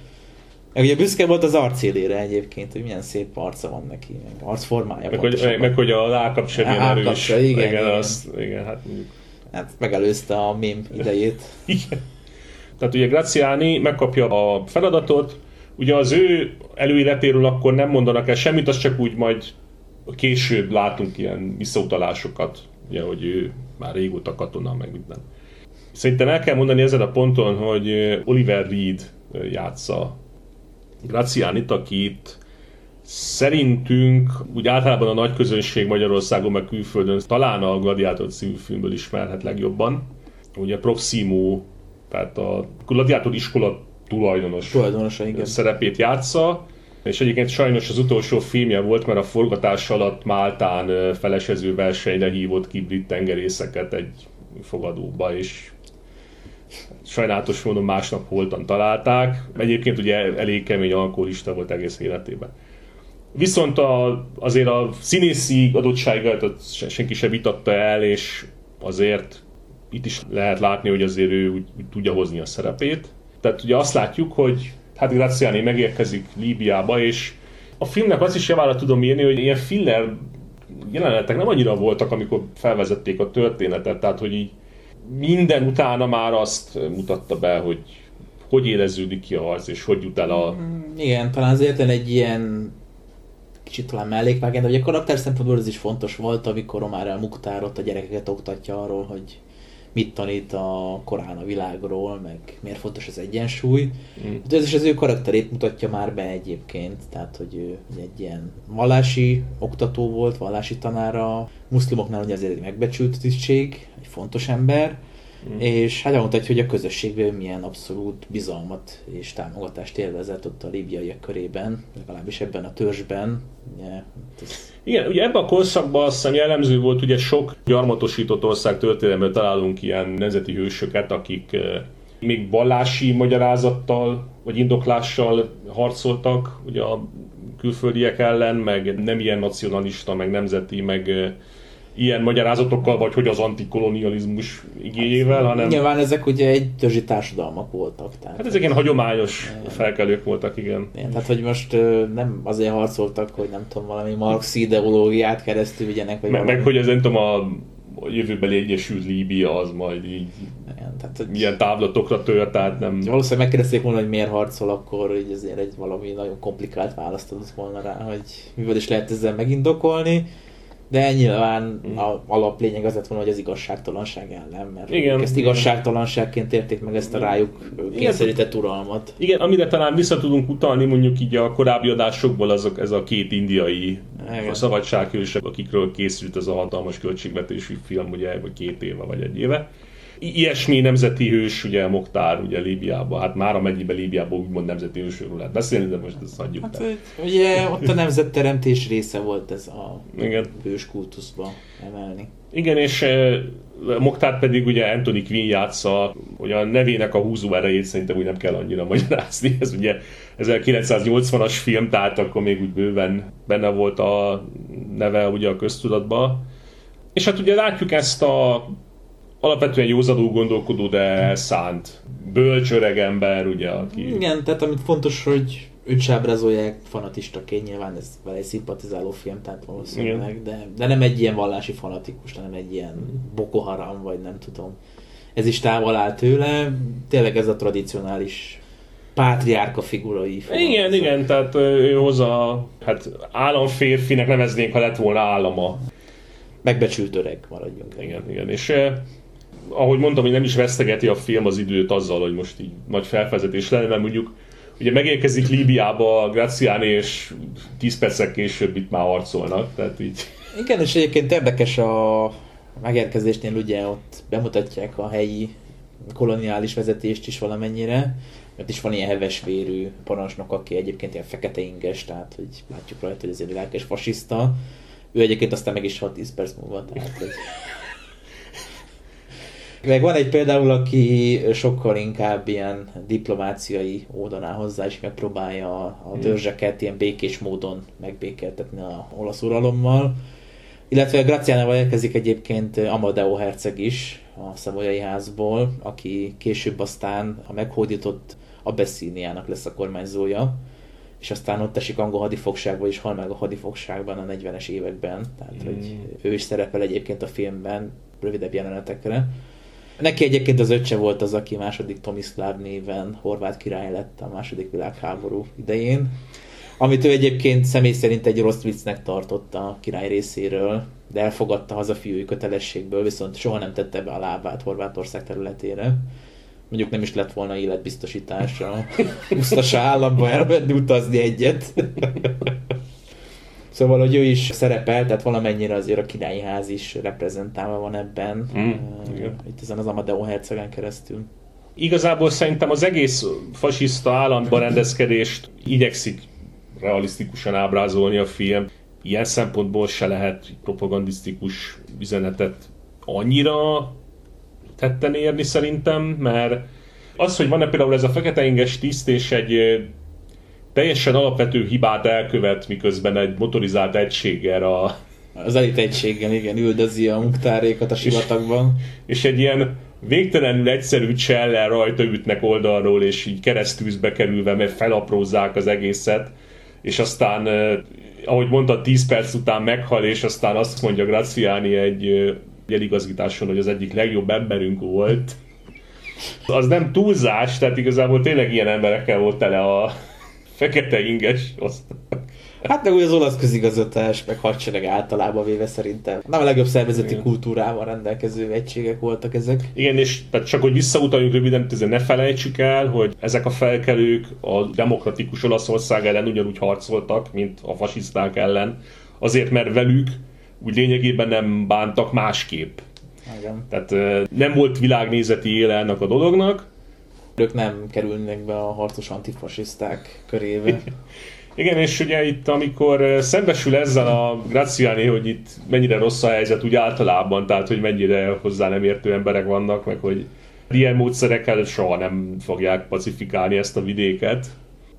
Ugye büszke volt az arcélére egyébként, hogy milyen szép arca van neki, meg arcformája. Meg, hogy, meg, meg hogy a lábkapcsa milyen erős. Lábkapcsa, igen, igen, igen. Azt, igen, hát mondjuk. Hát megelőzte a mém idejét. Igen. Tehát ugye Graziani megkapja a feladatot, ugye az ő előéletéről akkor nem mondanak el semmit, az csak úgy majd később látunk ilyen visszautalásokat, ugye, hogy ő már régóta katona, meg minden. Szerintem el kell mondani ezen a ponton, hogy Oliver Reed játsza Grazianit, akit szerintünk úgy általában a nagy közönség Magyarországon meg külföldön talán a Gladiátor című filmből ismerhet legjobban. Ugye Proximo, tehát a Gladiátor iskola tulajdonos szerepét játsza, és egyébként sajnos az utolsó filmje volt, mert a forgatás alatt Máltán felesező versenyre hívott ki brit tengerészeket egy fogadóba, és sajnálatos módon másnap holtan találták. Egyébként ugye elég kemény alkoholista volt egész életében. Viszont a, azért a színészi adottságát senki sem vitatta el, és azért itt is lehet látni, hogy azért ő úgy, úgy tudja hozni a szerepét. Tehát ugye azt látjuk, hogy hát Graziani megérkezik Líbiába, és a filmnek azt is javára tudom írni, hogy ilyen filler jelenetek nem annyira voltak, amikor felvezették a történetet, tehát hogy így minden utána már azt mutatta be, hogy hogy éreződik ki a harc, és hogy jut el a... Igen, talán az értelem egy ilyen kicsit talán mellékvágány, de ugye a karakter szempontból ez is fontos volt, amikor Omar el-Mukhtar ott a gyerekeket oktatja arról, hogy mit tanít a Korán a világról, meg miért fontos az egyensúly. Mm. De ez is az ő karakterét mutatja már be egyébként, tehát hogy ő egy ilyen vallási oktató volt, vallási tanára, muszlimoknál ugye azért egy megbecsült tisztség, egy fontos ember, mm. és hát elmutatja, hogy a közösségben milyen abszolút bizalmat és támogatást élvezett ott a líbiaiak körében, legalábbis ebben a törzsben. Yeah. Igen, ugye ebben a korszakban azt hiszem jellemző volt, ugye sok gyarmatosított ország történelmében találunk ilyen nemzeti hősöket, akik még vallási magyarázattal vagy indoklással harcoltak ugye a külföldiek ellen, meg nem ilyen nacionalista, meg nemzeti, meg ilyen magyarázatokkal, vagy hogy az antikolonializmus igényével, hanem... Nyilván ezek ugye egy törzsi társadalmak voltak. Tehát hát ezek ilyen hagyományos e... felkelők voltak, igen. igen. Tehát, hogy most nem azért harcoltak, hogy nem tudom, valami marx ideológiát keresztül vigyenek, vagy... Meg, valami... meg hogy ez nem tudom, a jövőbeli Egyesült Líbia az majd így igen, tehát, hogy... ilyen távlatokra tör, tehát nem... Valószínűleg megkérdezték volna, hogy miért harcol, akkor így azért egy valami nagyon komplikált választ adott volna rá, hogy mivel is lehet ezzel megindokolni. De nyilván mm. a alaplényeg az lett volna, hogy az igazságtalanság ellen, mert igen, ezt igazságtalanságként érték meg ezt a rájuk kényszerített uralmat. Igen, amire talán vissza tudunk utalni mondjuk így a korábbi adásokból, azok, ez a két indiai szabadsághősök, akikről készült az a hatalmas költségvetésű film, ugye, vagy két éve, vagy egy éve. Ilyesmi nemzeti hős, ugye Mukhtar, ugye Líbiában, hát már amennyiben Líbiában úgymond nemzeti hősről lehet beszélni, de most ezt adjuk. Hát, ugye ott a nemzetteremtés része volt ez a igen. hős kultuszba emelni. Igen, és e, Mukhtar pedig ugye Anthony Quinn játsza, hogy a nevének a húzó erejét szerintem úgy nem kell annyira magyarázni. Ez ugye ezerkilencszáznyolcvanas film, tehát akkor még úgy bőven benne volt a neve ugye a köztudatban. És hát ugye látjuk ezt a alapvetően józanul gondolkodó, de szánt, bölcs öreg ember, ugye, aki... Igen, tehát amit fontos, hogy őt se ábrázolják fanatistaként, nyilván ez vele egy szimpatizáló film, tehát valószínűleg, de, de nem egy ilyen vallási fanatikus, hanem egy ilyen Boko Haram, vagy nem tudom. Ez is távol áll tőle, tényleg ez a tradicionális pátriárka figurai. Igen, igen, tehát ő hozzá, hát államférfinek neveznénk, ha lett volna állama. Megbecsült öreg, maradjunk. Igen, igen, és eh, ahogy mondtam, hogy nem is vesztegeti a film az időt azzal, hogy most így nagy felfedezetés lenne, mert mondjuk ugye megérkezik Líbiába Graziani, és tíz perccel később itt már harcolnak, tehát így. Igen, és egyébként érdekes a megérkezésnél ugye ott bemutatják a helyi koloniális vezetést is valamennyire, mert is van ilyen hevesvérű parancsnok, aki egyébként ilyen fekete inges, tehát hogy látjuk rajta, hogy ez egy világos fasiszta. Ő egyébként aztán meg is hat-tíz perc múlva, tehát hogy... Meg van egy például, aki sokkal inkább ilyen diplomáciai módon áll hozzá, és megpróbálja a törzseket ilyen békés módon megbékeltetni a olasz uralommal. Illetve a Graziánával érkezik egyébként Amadeo Herceg is a Szavojai Házból, aki később aztán a meghódított Abesszíniának lesz a kormányzója, és aztán ott esik angol hadifogságba, és hal meg a hadifogságban a negyvenes években. Tehát, mm. hogy ő is szerepel egyébként a filmben, rövidebb jelenetekre. Neki egyébként az öccse volt az, aki második Tomiszláv néven horvát király lett a második világháború idején, amit ő egyébként személy szerint egy rossz viccnek tartott a király részéről, de elfogadta hazafiúi kötelességből, viszont soha nem tette be a lábát Horvátország területére. Mondjuk nem is lett volna életbiztosítása pusztasa államba elmenni utazni egyet. Szóval, hogy ő is szerepel, tehát valamennyire azért a királyi ház is reprezentálva van ebben, mm, uh, itt ezen az Amadeo Hercegen keresztül. Igazából szerintem az egész fasiszta államberendezkedést igyekszik realisztikusan ábrázolni a film. Ilyen szempontból se lehet propagandisztikus üzenetet annyira tetten érni szerintem, mert az, hogy van-e például ez a feketeinges tiszt és egy teljesen alapvető hibát elkövet, miközben egy motorizált egységgel a... Az elit egységgel, igen, üldözi a Mukhtárékat a sivatagban. És, és egy ilyen végtelenül egyszerű csellel rajta ütnek oldalról, és így keresztűzbe kerülve, mert felaprózzák az egészet, és aztán, ahogy mondta, tíz perc után meghal, és aztán azt mondja Graziani egy, egy eligazgatáson, hogy az egyik legjobb emberünk volt. Az nem túlzás, tehát igazából tényleg ilyen emberekkel volt tele a fekete inges osztály. Hát meg úgy az olasz közigazgatás, meg hadsereg általában véve szerintem. Nem a legjobb szervezeti igen. kultúrával rendelkező egységek voltak ezek. Igen, és tehát csak hogy visszautaljunk röviden, ne felejtsük el, hogy ezek a felkelők a demokratikus Olaszország ellen ugyanúgy harcoltak, mint a fasiszták ellen. Azért, mert velük úgy lényegében nem bántak másképp. Igen. Tehát nem volt világnézeti éle ennek a dolognak. Ők nem kerülnek be a harcos antifasiszták körébe. Igen, és ugye itt, amikor szembesül ezzel a Graziani, hogy itt mennyire rossz a helyzet úgy általában, tehát hogy mennyire hozzá nem értő emberek vannak, meg hogy ilyen módszerekkel soha nem fogják pacifikálni ezt a vidéket,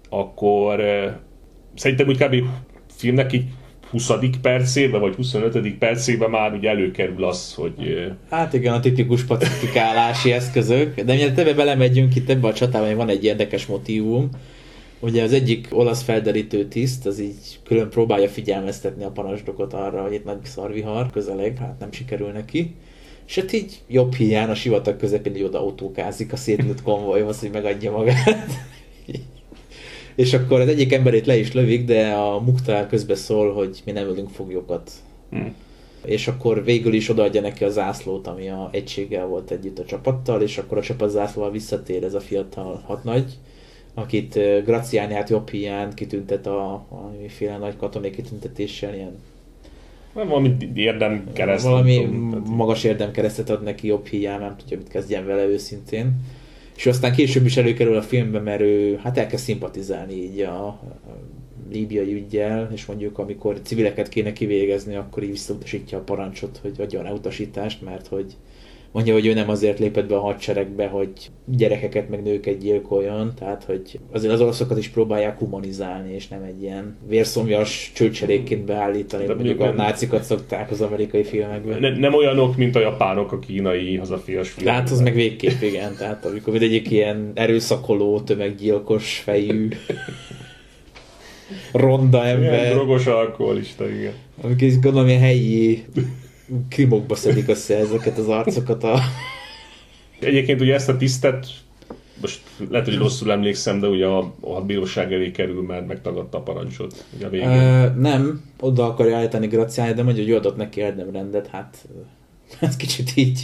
akkor szerintem úgy kb. Filmnek így huszadik percében, vagy huszonötödik percében már ugye előkerül az, hogy... Hát igen, a tipikus pacifikálási eszközök, de miért ebbe belemegyünk itt ebbe a csatában, van egy érdekes motívum. Ugye az egyik olasz felderítő tiszt, az így külön próbálja figyelmeztetni a parancsnokot arra, hogy itt nagy szarvihar közeleg, hát nem sikerül neki. És hát így jobb hiány a sivatag közepén így oda autókázik a szétlőtt konvojhoz, hogy megadja magát. És akkor az egyik emberét le is lövik, de a Mukhtar közbe szól, hogy mi nem ölünk foglyokat. Hmm. És akkor végül is odaadja neki a zászlót, ami a egységgel volt együtt a csapattal, és akkor a csapat zászlóval visszatér ez a fiatal hadnagy, akit Graziani hát jobb hiány kitüntet a valamiféle nagy katonai kitüntetéssel, ilyen... Valami érdemkeresztet. Valami magas érdemkeresztet ad neki jobb hiány, nem tudja, mit kezdjen vele őszintén. És aztán később is előkerül a filmben, mert ő hát elkezd szimpatizálni így a líbiai üggyel, és mondjuk amikor civileket kéne kivégezni, akkor így visszautasítja a parancsot, hogy adjon rá utasítást, mert hogy mondja, hogy ő nem azért lépett be a hadseregbe, hogy gyerekeket meg nőket gyilkoljon, tehát hogy azért az olaszokat is próbálják humanizálni, és nem egy ilyen vérszomjas csőcserékként beállítani, de mondjuk a nácikat szokták az amerikai filmekben. Ne, nem olyanok, mint a japánok a kínai hazafias filmekben. Hát az meg végképp igen, tehát amikor mindegyik ilyen erőszakoló, tömeggyilkos fejű, ronda ember. Ilyen drogos alkoholista, igen. Amikor gondolom ilyen helyi... krimokba szedik össze ezeket az arcokat a... Egyébként ugye ezt a tisztet, most lehet, hogy rosszul emlékszem, de ugye a, a bíróság elé kerül, mert megtagadta a parancsot ugye a végén. Uh, nem, oda akarja állítani Graziani, de mondja, hogy ő adott neki érdemrendet, hát ez kicsit így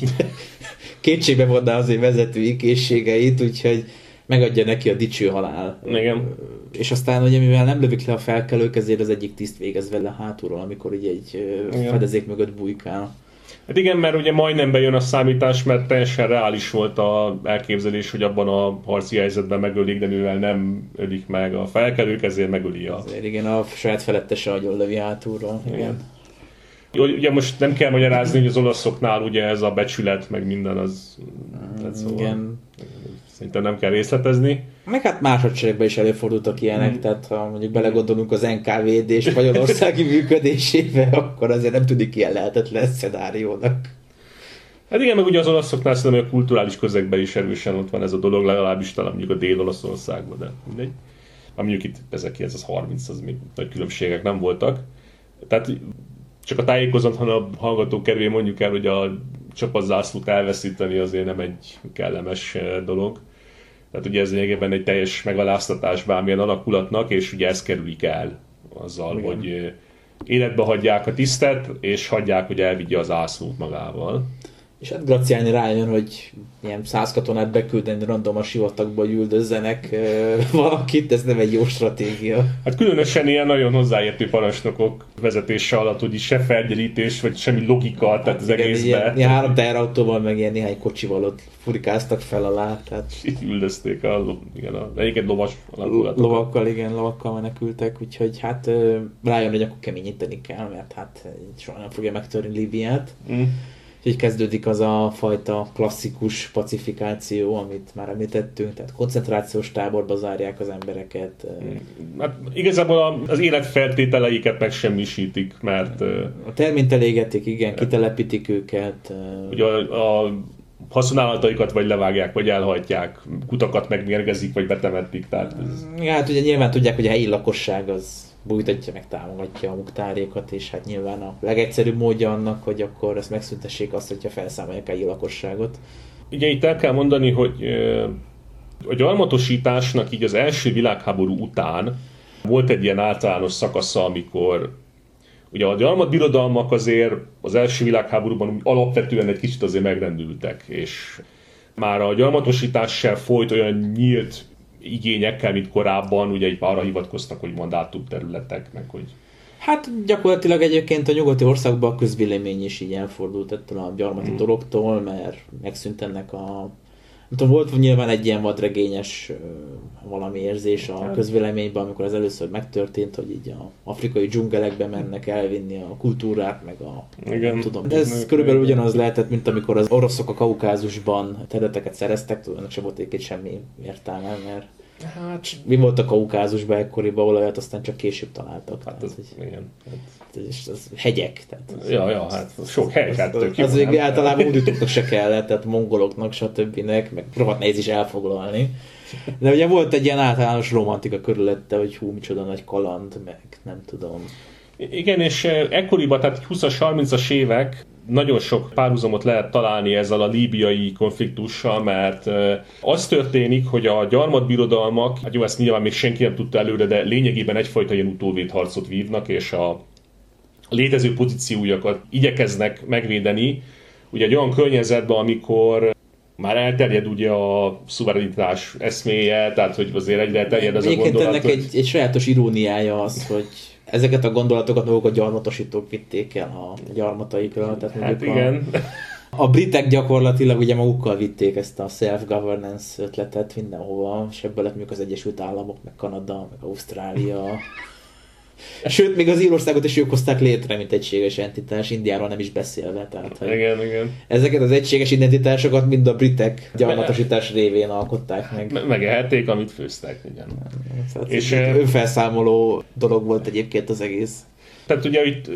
kétségbe vonná az ő vezetői készségeit, úgyhogy megadja neki a dicső halál. Igen. És aztán ugye mivel nem lövik le a felkelők, ezért az egyik tiszt végez vele hátulról, amikor ugye egy igen. fedezék mögött bujkál. Hát igen, mert ugye majdnem bejön a számítás, mert teljesen reális volt az elképzelés, hogy abban a harci helyzetben megölik, de mivel nem ölik meg a felkelők, ezért megöli a... Ezért igen, a saját felettese agyon lövi hátulról. Igen. igen. Ugye most nem kell magyarázni, hogy az olaszoknál ugye ez a becsület, meg minden az... Tehát szóval... Igen. Szerintem nem kell részletezni. Meg hát más hadseregben is előfordultak ilyenek, hmm. tehát ha mondjuk belegondolunk az en ká vé dé és spanyolországi működésébe, akkor azért nem tudik ilyen lehetetlen szenáriónak. Hát igen, meg ugye az olaszoknál szerintem, hogy a kulturális közegben is erősen ott van ez a dolog, legalábbis talán mondjuk a Dél-Olaszországban, de mindegy. Már mondjuk itt ezerkilencszázharminc, az még nagy különbségek nem voltak. Tehát csak a tájékozatlanabb hallgatók kedvé mondjuk el, hogy a csapatzászlót elveszíteni azért nem egy kellemes dolog. Tehát ugye ez lényegében egy teljes megaláztatás bármilyen alakulatnak, és ugye ezt kerülik el azzal, igen, hogy életbe hagyják a tisztet, és hagyják, hogy elvigye az ászlót magával. És hát Graziani rájön, hogy ilyen száz katonát beküldeni random a sivatagba üldözzenek valakit, ez nem egy jó stratégia. Hát különösen ilyen nagyon hozzáértő parancsnokok vezetése alatt, hogy se felgyerítés, vagy semmi logika, hát tehát az igen, egészben. Ilyen, ilyen három teherautóval, meg ilyen néhány kocsival ott furikáztak fel alá. Tehát... Így üldözték a, igen, a, egyébként lovas alakulatokat. Lovakkal, igen, lovakkal menekültek, úgyhogy hát rájön, hogy akkor keményíteni kell, mert hát soha nem fogja megtörni Líbiát. Mm. Így kezdődik az a fajta klasszikus pacifikáció, amit már említettünk, tehát koncentrációs táborba zárják az embereket. Hát igazából az életfeltételeiket megsemmisítik, mert... A terményt elégetik, igen, kitelepítik őket. Ugye a, a haszonállataikat vagy levágják, vagy elhajtják, kutakat megmérgezik, vagy betemetik, tehát... Ez... Hát ugye nyilván tudják, hogy a helyi lakosság az... bújtatja, meg támogatja a muktárékat, és hát nyilván a legegyszerűbb módja annak, hogy akkor ezt megszüntessék azt, hogyha felszámolják a helyi lakosságot. Ugye itt el kell mondani, hogy a gyarmatosításnak így az első világháború után volt egy ilyen általános szakasza, amikor ugye a gyarmatbirodalmak azért az első világháborúban alapvetően egy kicsit azért megrendültek, és már a gyarmatosítás sem folyt olyan nyílt igényekkel, mint korábban, ugye így arra hivatkoztak, hogy mandátum területek, meg hogy... Hát gyakorlatilag egyébként a nyugati országban a közvélemény is így elfordult ettől a gyarmati mm. dologtól, mert megszűnt ennek a... Nem tudom, volt nyilván egy ilyen vadregényes valami érzés a közvéleményben, amikor az először megtörtént, hogy így a afrikai dzsungelekbe mennek elvinni a kultúrát, meg a... Igen. Nem tudom. Ez nők, körülbelül nők. Ugyanaz lehetett, mint amikor az oroszok a Kaukázusban területeket szereztek, tudom, ennek sem volt egyébként semmi értelme, mert hát, mi volt a Kaukázusban ekkoriban olajat, aztán csak később találtak. Hát az, tehát, igen. Hát. És az hegyek. Tehát az, ja, ja, hát az, sok hely, hát tök jó. Az még általában údítoknak se kellett, tehát mongoloknak, stb. Meg rohadt nehéz is elfoglalni. De ugye volt egy ilyen általános romantika körülötte, hogy hú, micsoda nagy kaland, meg nem tudom. Igen, és ekkoriban, tehát húszas, harmincas évek, nagyon sok párhuzamot lehet találni ezzel a líbiai konfliktussal, mert az történik, hogy a gyarmatbirodalmak, hát jó, ezt nyilván még senki nem tudta előre, de lényegében egyfajta ilyen utóvédharcot vívnak, és a létező pozíciójukat igyekeznek megvédeni. Ugye egy olyan környezetben, amikor már elterjed ugye a szuverenitás eszméje, tehát hogy azért egyre terjed az a gondolat. Ennek egy, egy sajátos iróniája az, hogy ezeket a gondolatokat maguk a gyarmatosítók vitték el a gyarmataikra. Tehát hát igen. A, a britek gyakorlatilag ugye magukkal vitték ezt a self-governance ötletet mindenhova, és ebből lett mondjuk az Egyesült Államok, meg Kanada, meg Ausztrália. Sőt, még az Írországot is ők hozták létre, mint egységes entitás, Indiáról nem is beszélve. Tehát, igen, igen. Ezeket az egységes identitásokat mind a britek gyarmatosítás révén alkották meg. Megehették, amit főztek, igen. Hát, és önfelszámoló dolog volt egyébként az egész. Tehát ugye itt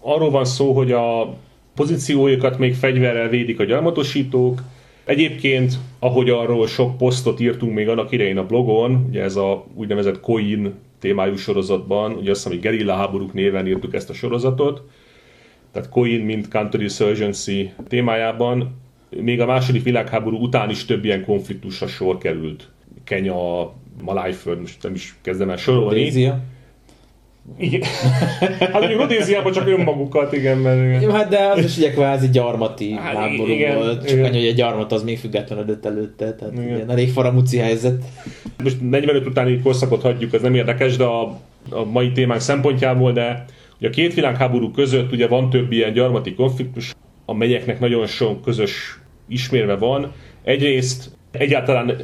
arról van szó, hogy a pozícióikat még fegyverrel védik a gyarmatosítók. Egyébként, ahogy arról sok posztot írtunk még annak idején a blogon, ugye ez a úgynevezett coin témájú sorozatban, ugye azt hiszem, hogy gerilla háborúk néven írtuk ezt a sorozatot, tehát coin, mint counterinsurgency témájában. Még a második világháború után is több ilyen konfliktusra sor került. Kenya, Malájföld, most nem is kezdem el sorolni. Rodézia. Igen. Hát mondjuk Rodéziában csak önmagukat, igen, mert... Jó, hát de az is ugye kvázi gyarmati hát, háború igen, volt, csak annyi, hogy a gyarmat az még függetlenedett előtte, tehát igen. Ilyen elég faramúci helyzet. Most negyvenöt utáni korszakot hagyjuk, ez nem érdekes, de a, a mai témánk szempontjából, de ugye a két világháború között ugye van több ilyen gyarmati konfliktus, amelyeknek nagyon sok közös ismérve van. Egyrészt egyáltalán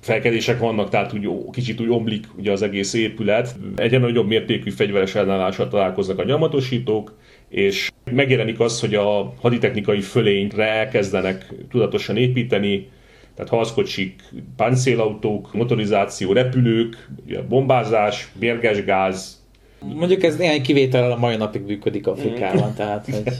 felkelések vannak, tehát úgy, kicsit úgy omlik ugye az egész épület. Egyre nagyobb mértékű fegyveres ellenállással találkoznak a gyarmatosítók, és megjelenik az, hogy a haditechnikai fölényre elkezdenek tudatosan építeni, tehát harckocsik, páncélautók, motorizáció, repülők, bombázás, mérges gáz. Mondjuk ez néhány kivétellel a mai napig működik Afrikában, tehát hogy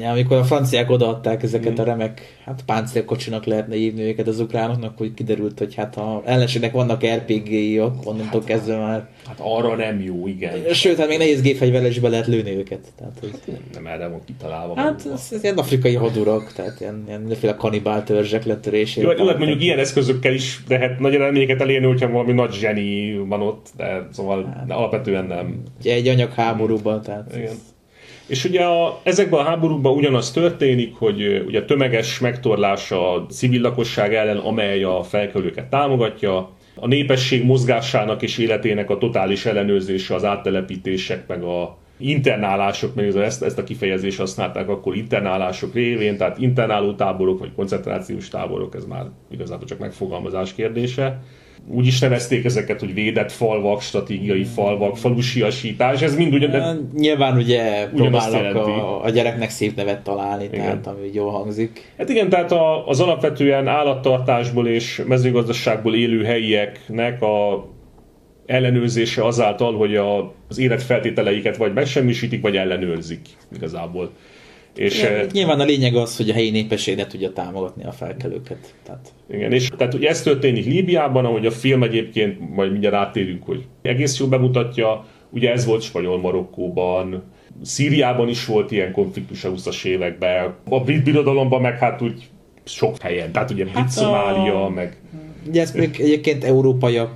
eredménye, amikor a franciák odaadták ezeket mm. a remek, hát páncélkocsinak lehetne hívni őket az ukránoknak, úgy kiderült, hogy hát ha ellenségnek vannak er pé gé-i, onnantól hát, kezdve már... Hát arra nem jó, igen. Sőt, hát még nehéz gépfegyverrel is be lehet lőni őket. Tehát, hogy... Nem erre van kitalálva. Hát ez, ez ilyen afrikai hadurak, tehát ilyen, ilyen mindenféle kanibál törzsek letörésére. Jó, hát mondjuk ilyen eszközökkel is lehet nagy eredményeket elérni, hogyha valami nagy zseni van ott, de szóval hát, alapvetően nem. Egy anyagháborúban, tehát... Igen. És ugye a, ezekben a háborúkban ugyanaz történik, hogy ugye tömeges megtorlása a civil lakosság ellen, amely a felkelőket támogatja, a népesség mozgásának és életének a totális ellenőrzése, az áttelepítések, meg a internálások, meg ezt, ezt a kifejezést használták akkor internálások révén, tehát internáló táborok vagy koncentrációs táborok, ez már igazából csak megfogalmazás kérdése. Úgy is nevezték ezeket, hogy védett falvak, stratégiai falvak, falusiasítás, ez mind ugyan... Nyilván ugye próbálnak a, a gyereknek szép nevet találni, igen. Tehát ami jól hangzik. Hát igen, tehát a, az alapvetően állattartásból és mezőgazdaságból élő helyieknek a ellenőrzése azáltal, hogy a, az életfeltételeiket vagy megsemmisítik, vagy ellenőrzik igazából. És igen, e... Nyilván a lényeg az, hogy a helyi népesség ne tudja támogatni a felkelőket. Tehát... Igen, és tehát ugye ez történik Líbiában, ahogy a film egyébként, majd mindjárt átérünk, hogy egész jól bemutatja, ugye ez volt Spanyol-Marokkóban, Szíriában is volt ilyen konfliktus a huszas években, a brit birodalomban meg hát úgy sok helyen, tehát ugye brit Szomália, hát a... meg... Ugye ezt még egyébként európaiak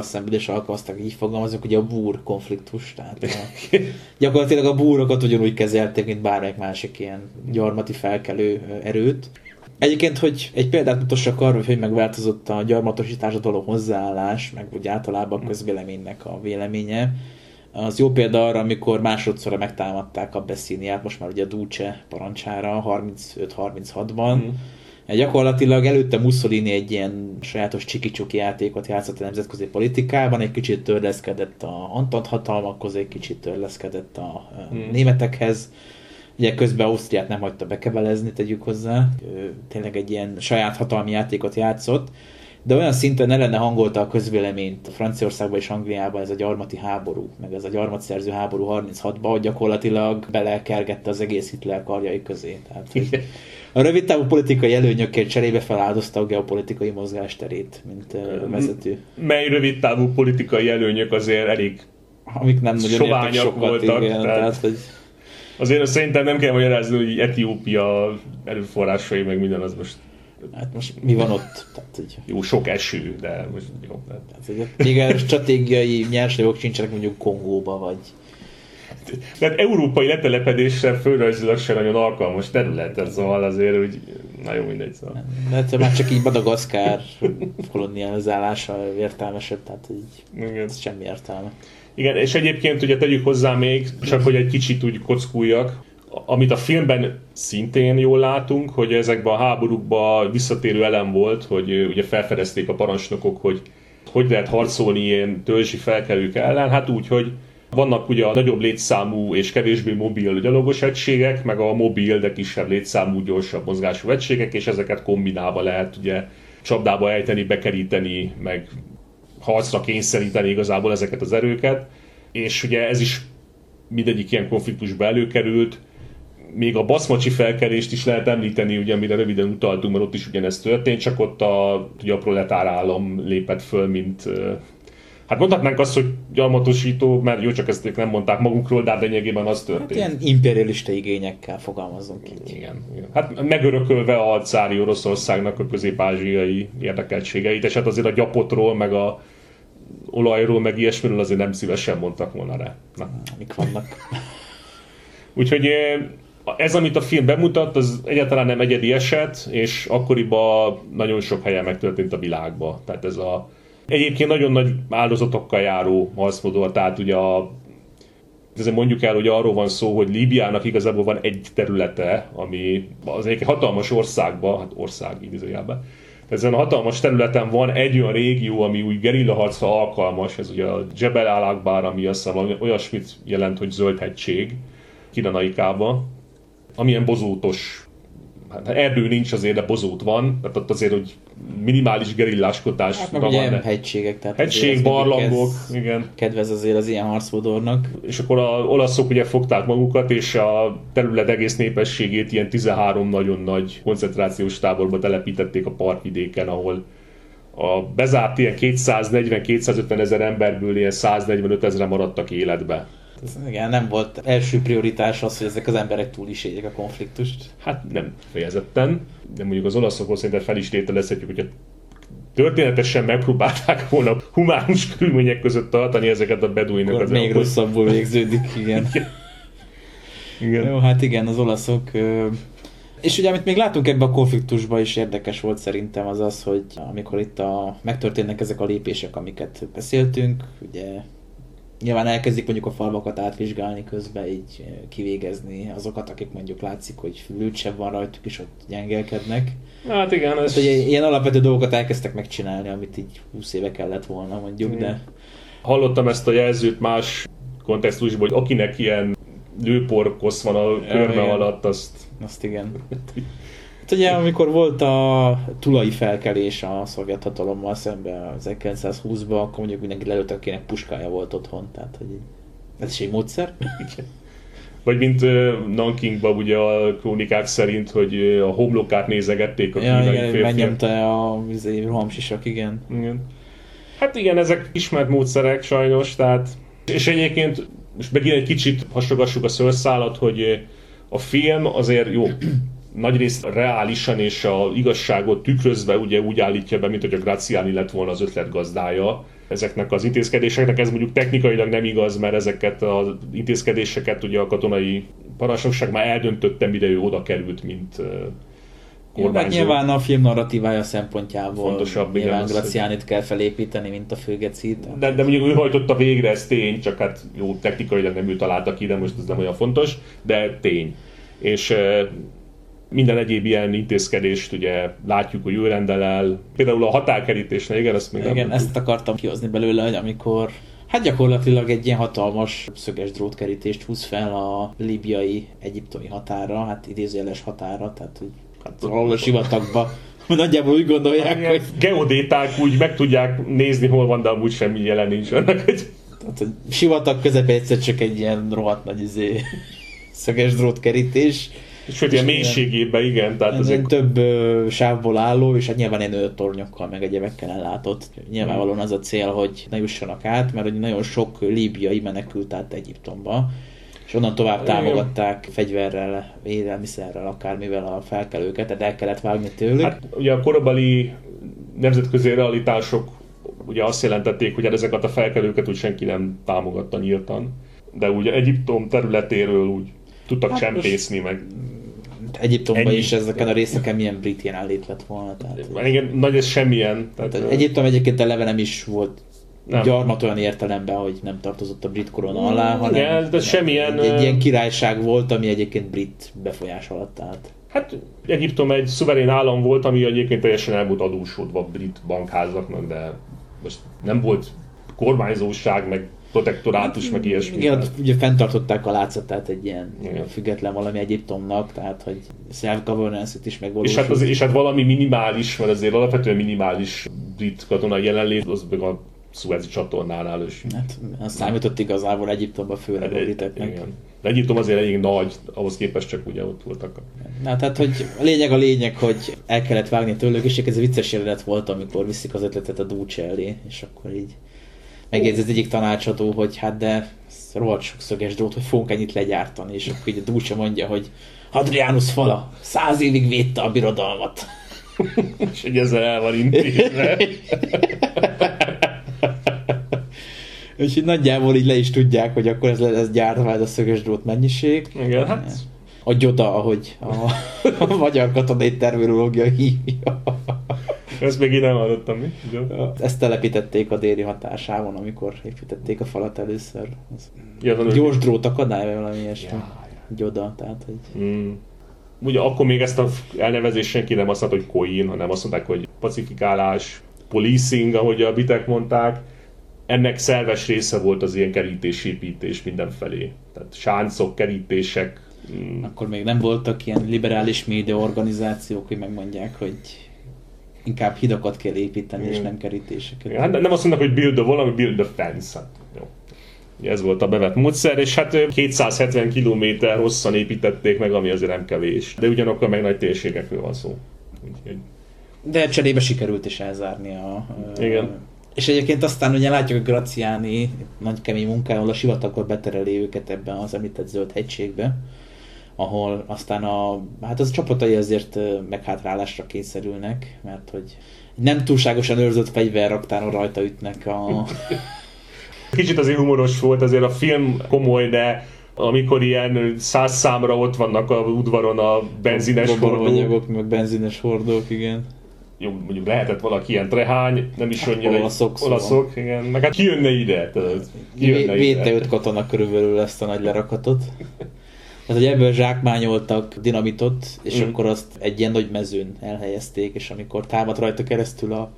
szemben is alkalmaztak, így fogalmazok, ugye a búr konfliktus, tehát a, gyakorlatilag a búrokat ugyanúgy kezelték, mint bármelyik másik ilyen gyarmati felkelő erőt. Egyébként, hogy egy példát mutassak arra, hogy megváltozott a gyarmatosításhoz való hozzáállás, meg úgy általában a közvéleménynek a véleménye, az jó példa arra, amikor másodszorra megtámadták Abesszíniát, most már ugye a Dúce parancsára, harmincöt harminchatban, mm. Gyakorlatilag előtte Mussolini egy ilyen sajátos csiki-csuki játékot játszott a nemzetközi politikában, egy kicsit törleszkedett a Antant hatalmakhoz, egy kicsit törleszkedett a hmm. németekhez. Ugye közben Ausztriát nem hagyta bekebelezni, tegyük hozzá. Ő tényleg egy ilyen saját hatalmi játékot játszott, de olyan szinten ellene hangolta a közvéleményt Franciaországban és Angliában ez a gyarmati háború, meg ez a gyarmatszerző háború harminchatban, hogy gyakorlatilag belekergette az egész Hitler karjai közé. Tehát, hogy a rövid távú politikai előnyökért cserébe feláldozta a geopolitikai mozgásterét, mint vezető. Mely rövid távú politikai előnyök azért elég amik nem nagyon soványak sokat, voltak. Igen, tehát... Tehát, hogy... Azért szerintem nem kell magyarázni, hogy Etiópia előforrásai meg minden az most... Hát most mi van ott? Tehát, hogy... Jó, sok eső, de most jó. De... Tehát, hogy igen, stratégiai nyersanyagok sincsenek mondjuk Kongóba, vagy... Tehát európai letelepedésre földrajzilag sem nagyon alkalmas terület, ez szóval azért úgy nagyon mindegy szóval. De már csak így Madagaszkár kolonializálása értelmesebb, tehát így igen. Ez semmi értelme. Igen, és egyébként ugye tegyük hozzá még, csak hogy egy kicsit úgy kockuljak, amit a filmben szintén jól látunk, hogy ezekben a háborúkban visszatérő elem volt, hogy ugye felfedezték a parancsnokok, hogy hogy lehet harcolni ilyen törzsi felkelők ellen, hát úgy, hogy vannak ugye a nagyobb létszámú és kevésbé mobil gyalogos egységek, meg a mobil, de kisebb létszámú, gyorsabb mozgású egységek, és ezeket kombinálva lehet ugye csapdába ejteni, bekeríteni, meg harcra kényszeríteni igazából ezeket az erőket. És ugye ez is mindegyik ilyen konfliktusba előkerült. Még a baszmacsi felkelést is lehet említeni, ugye, amire röviden utaltunk, mert ott is ugyanez történt, csak ott a, ugye a proletár állam lépett föl, mint... Hát mondhatnánk azt, hogy gyarmatosító, mert jó, csak ezt nem mondták magukról, de lényegében az történt. Hát ilyen imperialista igényekkel fogalmazunk itt. Igen, igen. Hát megörökölve a cári Oroszországnak a közép-ázsiai érdekeltségeit, és hát azért a gyapotról, meg a olajról, meg ilyesmiről azért nem szívesen mondtak volna rá. Na. Mik vannak? Úgyhogy ez, amit a film bemutat, az egyáltalán nem egyedi eset, és akkoriban nagyon sok helyen megtörtént a világban. Tehát ez a egyébként nagyon nagy áldozatokkal járó harcmodor, tehát ugye a, azért mondjuk el, hogy arról van szó, hogy Líbiának igazából van egy területe, ami az egyik hatalmas országban, hát ország idézőjelben, ezen a hatalmas területen van egy olyan régió, ami úgy gerillaharcra alkalmas, ez ugye a Jebel Al-Aqbar, ami aztán olyasmit jelent, hogy Zöldhegység, Kirenaikában, amilyen bozótos, hát erdő nincs azért, de bozót van, tehát ott azért, hogy minimális gerilláskodás. Hát meg ugye van, hegységek, tehát hegység, barlangok, igen. Kedvez azért az ilyen harcmodornak. És akkor a olaszok ugye fogták magukat, és a terület egész népességét ilyen tizenhárom nagyon nagy koncentrációs táborba telepítették a partvidéken, ahol a bezárt ilyen kétszáznegyven-kétszázötven ezer emberből ilyen száznegyvenöt ezerre maradtak életbe. Igen, nem volt első prioritás az, hogy ezek az emberek túl is éljék a konfliktust. Hát nem fejezetten, de mondjuk az olaszokról szerintem fel is tételezhetjük, hogyha történetesen megpróbálták volna humánus körülmények között tartani ezeket a beduinokat. Még akkor... rosszabbul végződik, igen. igen. igen. Jó, hát igen, az olaszok... És ugye, amit még látunk ebben a konfliktusban is érdekes volt szerintem, az az, hogy amikor itt a, megtörténnek ezek a lépések, amiket beszéltünk, ugye nyilván elkezdik mondjuk a falvakat átvizsgálni közben, így kivégezni azokat, akik mondjuk látszik, hogy fülültsebb van rajtuk, és ott gyengelkednek. Hát igen. Ez... Hát, ilyen alapvető dolgokat elkezdtek megcsinálni, amit így húsz éve kellett volna mondjuk, hmm. de... Hallottam ezt a jelzőt más kontextusban, hogy akinek ilyen lőporkosz van a körme ja, alatt, azt... Azt igen. Hát ugye, amikor volt a tulai felkelés a szovjet hatalommal szemben ezerkilencszázhúszban, akkor mondjuk mindenki lelőtt, akinek puskája volt otthon, tehát hogy ez is egy módszer. Vagy mint uh, Nankingban ugye a krónikák szerint, hogy a homlokát nézegették a kínai ja, férfiak. Megnyomta a rohamsisak, igen. igen. Hát igen, ezek ismert módszerek sajnos, tehát... És egyébként, most megint egy kicsit hasogassuk a szőrszálat, hogy a film azért jó, nagyrészt reálisan és a igazságot tükrözve ugye úgy állítja be, mint hogy a Graziani lett volna az ötletgazdája ezeknek az intézkedéseknek. Ez mondjuk technikailag nem igaz, mert ezeket az intézkedéseket ugye a katonai parancsnokság már eldöntötte, mire ő oda került, mint kormányzó. Nyilván a film narratívája szempontjából fontosabb, nyilván Grazianit hogy... kell felépíteni, mint a főgecit. De, de mondjuk ő hajtotta végre, ez tény, csak hát jó, technikailag nem ő találta ki, de most ez nem olyan fontos, de tény. És minden egyéb ilyen intézkedést ugye látjuk, hogy ő rendel el. Például a határkerítésnél, igen, ezt még igen, nem Igen, ezt akartam kihozni belőle, hogy amikor hát gyakorlatilag egy ilyen hatalmas szöges drótkerítést húz fel a líbiai egyiptomi határa, hát idézőjeles határa, tehát hogy hát, ahol a sivatagba nagyjából úgy gondolják, hát, hogy... Geodéták úgy meg tudják nézni, hol van, de amúgy semmi jelen nincs annak, hogy... Tehát a sivatag közepén egyszer csak egy ilyen rohadt nagy izé, szöges drótkerítés. És hogy ilyen mélységében, igen. Tehát ezek... Több ö, sávból álló, és hát nyilván én ő tornyokkal, meg egyebekkel ellátott. Nyilvánvalóan az a cél, hogy ne jussanak át, mert nagyon sok líbiai menekült át Egyiptomba, és onnan tovább támogatták fegyverrel, élelmiszerrel, akármivel a felkelőket, tehát el kellett vágni tőlük. Hát ugye a korabeli nemzetközi realitások ugye azt jelentették, hogy ezeket a felkelőket úgy senki nem támogatta nyíltan, de ugye Egyiptom területéről úgy tudtak hát csempészni meg. Egyiptomban ennyi. Is ezeken a részeken milyen brit ilyen állét lett volna. Tehát, igen, nagy ez semmilyen. Tehát, Egyiptom egyébként eleve nem is volt nem. gyarmat olyan értelemben, hogy nem tartozott a brit korona alá, hanem igen, de nem, semmilyen, egy, egy ilyen királyság volt, ami egyébként brit befolyás alatt állt. Hát Egyiptom egy szuverén állam volt, ami egyébként teljesen el volt adósodva a brit bankházaknak, de most nem volt kormányzóság, meg protektorátus, meg ilyesmi. Igen, ugye fenntartották a látszatát egy ilyen igen. független valami Egyiptomnak, tehát hogy self-governance-t is megvalósult. És hát, az, és hát valami minimális, mert azért alapvetően minimális brit katonai jelenlét, az meg a szuezi csatornánál is. Hát azt számított igazából Egyiptomban főleg a briteknek. De Egyiptom azért elég nagy, ahhoz képest csak ugye ott voltak. Na, tehát hogy a lényeg a lényeg, hogy el kellett vágni tőlük, és ez vicces jelenet volt, amikor viszik az ötletet a dúcs elé, és akkor így megérzi az egyik tanácsadó, hogy hát de rohadt sok szöges drót, hogy fogunk ennyit legyártani, és akkor így a dúcsa mondja, hogy Hadrianus fala, száz évig védte a birodalmat. És hogy ezzel el van intézve. És így nagyjából így le is tudják, hogy akkor ez lesz gyártva, ez a szöges drót mennyiség. Igen, hát. A gyoda, ahogy a, a magyar katonai terminológia hívja. Ezt még így nem hallottam, mi? Ja. Ezt telepítették a déli határságban, amikor építették a falat először. Ja, gyors drót akadály, vagy valami ilyesmi. Ja, ja. Gyoda, tehát hogy... Mm. Ugye akkor még ezt a elnevezést senki nem azt mondta, hogy coin, hanem azt mondták, hogy pacifikálás, policing, ahogy a bitek mondták. Ennek szerves része volt az ilyen kerítésépítés mindenfelé. Tehát sáncok, kerítések. mm. akkor még nem voltak ilyen liberális média organizációk, hogy megmondják, hogy inkább hidakat kell építeni, mm. és nem kerítéseket. Ja, hát nem azt mondnak, hogy build the wall, hanem build the fence. Hát, jó. Ez volt a bevett módszer, és hát kétszázhetven kilométer hosszan építették meg, ami azért nem kevés. De ugyanakkor meg nagy térségekről van szó. Úgyhogy... De cserébe sikerült is elzárni a... Igen. A... És egyébként aztán ugye látjuk, hogy Graziani nagy kemény munkával a sivatagot betereli őket ebben az említett Zöldhegységbe, ahol aztán a, hát az a csapatai azért meghátrálásra kényszerülnek, mert hogy nem túlságosan őrzött fegyverraktáron rajta ütnek a... Kicsit azért humoros volt, azért a film komoly, de amikor ilyen száz számra ott vannak a udvaron a benzines hordók, meg benzines hordók, igen. Jó, mondjuk lehetett valaki ilyen trehány, nem is hát, annyira olaszok, szóval. olaszok igen, meg hát ki jönne ide? Védte öt katona körülbelül ezt a nagy lerakatot. Tehát, hogy ebből zsákmányoltak dinamitot, és mm. akkor azt egy ilyen nagy mezőn elhelyezték, és amikor támadt rajta keresztül a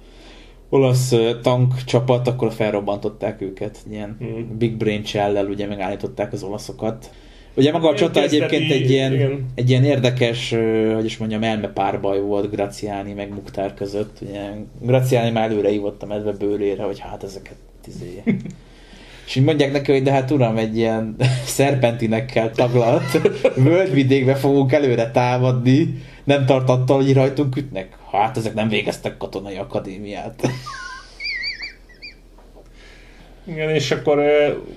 olasz tankcsapat, akkor felrobbantották őket, ilyen mm. big brain shell-lel ugye megállították az olaszokat. Ugye maga a csata egyébként egy ilyen, egy ilyen érdekes, hogy is mondjam, elmepárbaj volt Graziani meg Mukhtar között. Ugye Graziani már előre hívott a medve bőrére, hogy hát ezeket izé. És így mondják neki, hogy de hát uram, egy ilyen szerpentinekkel taglalt völgyvidékbe fogunk előre támadni, nem tart attól, hogy rajtunk ütnek. Hát ezek nem végeztek katonai akadémiát. Igen, és akkor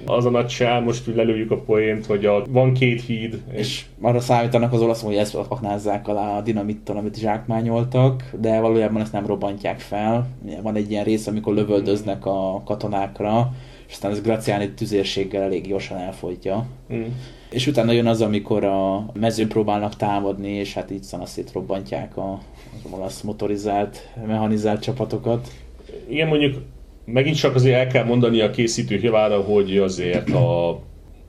az a nagy sár, most lelőjük a poént, hogy a, van két híd. És, és arra számítanak az olaszok, hogy ezt aknázzák alá a dinamittal, amit zsákmányoltak, de valójában ezt nem robbantják fel. Van egy ilyen rész, amikor lövöldöznek a katonákra, és aztán ez Graziani tüzérséggel elég gyorsan elfogyja. Mm. És utána jön az, amikor a mezőn próbálnak támadni, és hát így szanaszét robbantják a, az olasz motorizált, mechanizált csapatokat. Igen, mondjuk megint csak azért el kell mondani a készítők javára, hogy azért a,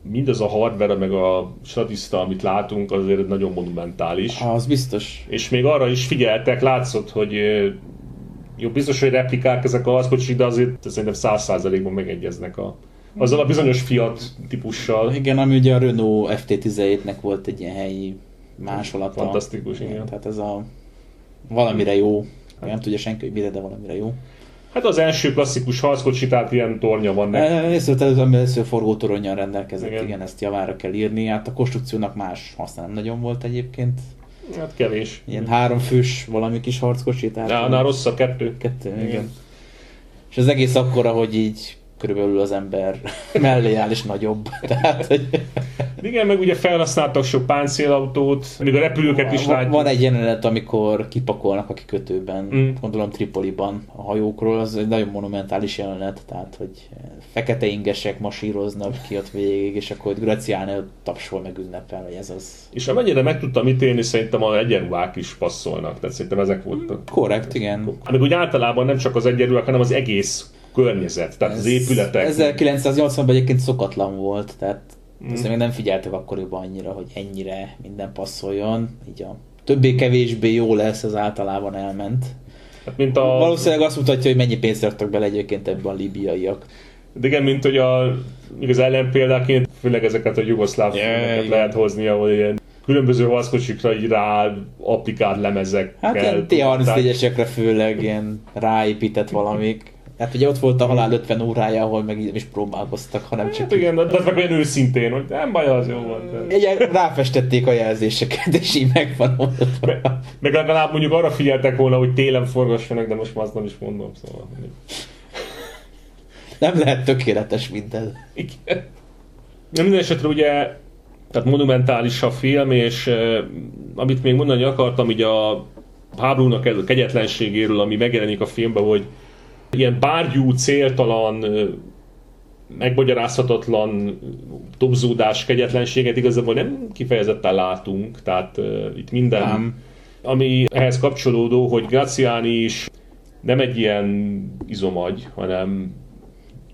mindaz a hardware, meg a statiszta, amit látunk, azért nagyon monumentális. Az biztos. És még arra is figyeltek, látszott, hogy jó, biztos, hogy replikák ezek a harckocsik, de azért szerintem száz százalékban megegyeznek a, azzal a bizonyos Fiat típussal. Igen, ami ugye a Renault ef té tizenhétnek volt egy ilyen helyi másolata. Fantasztikus, igen. Tehát ez a valamire jó. Nem tudja senki, hogy mire, de valamire jó. Hát az első klasszikus harckocsi, tehát ilyen tornya van neki. Először forgótoronnyal rendelkezett, igen. igen, ezt javára kell írni. Hát a konstrukciónak más haszna nem nagyon volt egyébként. Hát kevés. Ilyen háromfős valami kis harckocsi. Tehát Na, annál rossz a kettő. Kettő, igen. igen. És az egész akkora, hogy így körülbelül az ember mellé áll és nagyobb. Tehát, hogy... Igen, meg ugye felhasználtak sok páncélautót, még a repülőket is van, látjuk. Van egy jelenet, amikor kipakolnak a kikötőben, mm. gondolom Tripoliban a hajókról, az egy nagyon monumentális jelenet, tehát hogy fekete ingesek masíroznak ki ott végig, és akkor Graziani tapsol meg ünnepel, hogy ez az. És amennyire meg tudtam ítélni, szerintem az egyenruhák is passzolnak, tehát szerintem ezek voltak. Korrekt, igen. Amíg úgy általában nem csak az egyenruhák, hanem az egész környezet, tehát ez, az épületek. ezerkilencszáznyolcvanban egyébként szokatlan volt, tehát mm. azt még nem figyeltek akkoriban annyira, hogy ennyire minden passzoljon. Így a többé-kevésbé jó lesz, az általában elment. Hát mint a... Valószínűleg azt mutatja, hogy mennyi pénzt raktak bele egyébként ebben a líbiaiak. De igen, mint hogy az ellenpéldáként, főleg ezeket a jugoszláv filmeket lehet hozni, ahol ilyen különböző harckocsikra így rá applikált lemezekkel. Hát ilyen té harmincnégyesekre főleg ilyen ráépített valamik. Hát ugye ott volt a halál ötven órája, ahol meg nem is próbálkoztak, hanem csak... Hát igen, de az meg olyan őszintén, hogy nem baj, az jó van. De... Ráfestették a jelzéseket, és így megvan ott. Meg, meg legalább mondjuk arra figyeltek volna, hogy télen forgassanak, de most már azt nem is mondom, szóval... Nem lehet tökéletes minden. Igen. Ja, minden esetre ugye, tehát monumentális a film, és eh, amit még mondani akartam, ugye a háborúnak a kegyetlenségéről, ami megjelenik a filmben, hogy ilyen bárgyú, céltalan, megmagyarázhatatlan dobzódás, kegyetlenséget igazából nem kifejezetten látunk, tehát uh, itt minden, nem. ami ehhez kapcsolódó, hogy Graziani is nem egy ilyen izomagy, hanem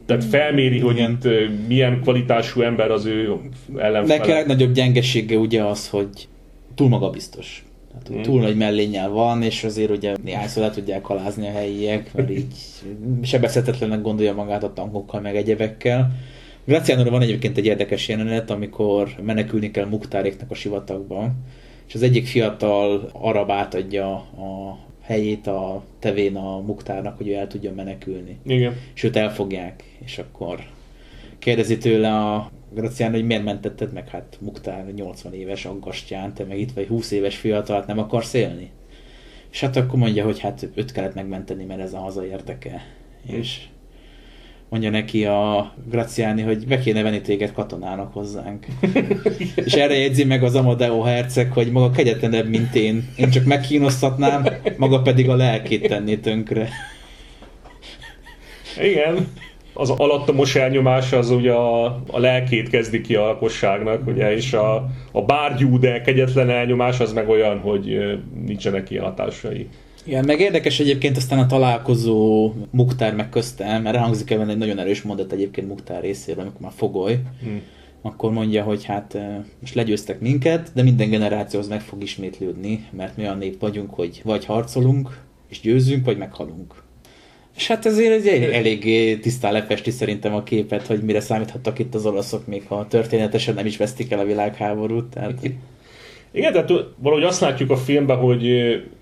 tehát felméri, hogy igen. itt uh, milyen kvalitású ember az ő ellenfele. Neki a legnagyobb gyengesége ugye az, hogy túl magabiztos. Hát, túl mm. nagy mellénnyel van, és azért ugye néhányszor le tudják halázni a helyiek, mert így sebezhetetlennek gondolja magát a tankokkal, meg egyebekkel. Graziánóra van egyébként egy érdekes jelenet, amikor menekülni kell Mukhtáréknak a sivatagban, és az egyik fiatal arab átadja a helyét a tevén a Mukhtárnak, hogy ő el tudja menekülni. Igen. És őt elfogják, és akkor kérdezi tőle a Graziano, hogy miért mentetted meg, hát Mukhtar nyolcvan éves aggastyán, te meg itt vagy húsz éves fiatal, hát nem akarsz élni? És hát akkor mondja, hogy hát őt kellett megmenteni, mert ez a haza érdeke. Hm. És mondja neki a Graziani, hogy be kéne venni téged katonának hozzánk. És erre jegyzi meg az Amadeo Herceg, hogy maga kegyetlenebb, mint én. Én csak megkínoztatnám, maga pedig a lelkét tenné tönkre. Igen. Az alattomos elnyomás az ugye a, a lelkét kezdi ki a lakosságnak, ugye, és a, a bárgyú, de kegyetlen elnyomás az meg olyan, hogy nincsenek ilyen hatásai. Igen, meg érdekes egyébként aztán a találkozó Mukhtar meg köztem, mert elhangzik ebben egy nagyon erős mondat egyébként Mukhtar részéről, amikor már fogoly, hmm. akkor mondja, hogy hát most legyőztek minket, de minden generációhoz meg fog ismétlődni, mert mi olyan nép vagyunk, hogy vagy harcolunk, és győzünk, vagy meghalunk. És hát ezért ez eléggé tisztán lefesti szerintem a képet, hogy mire számíthattak itt az olaszok, még ha történetesen nem is vesztik el a világháborút. Tehát... Igen, tehát valahogy azt látjuk a filmben, hogy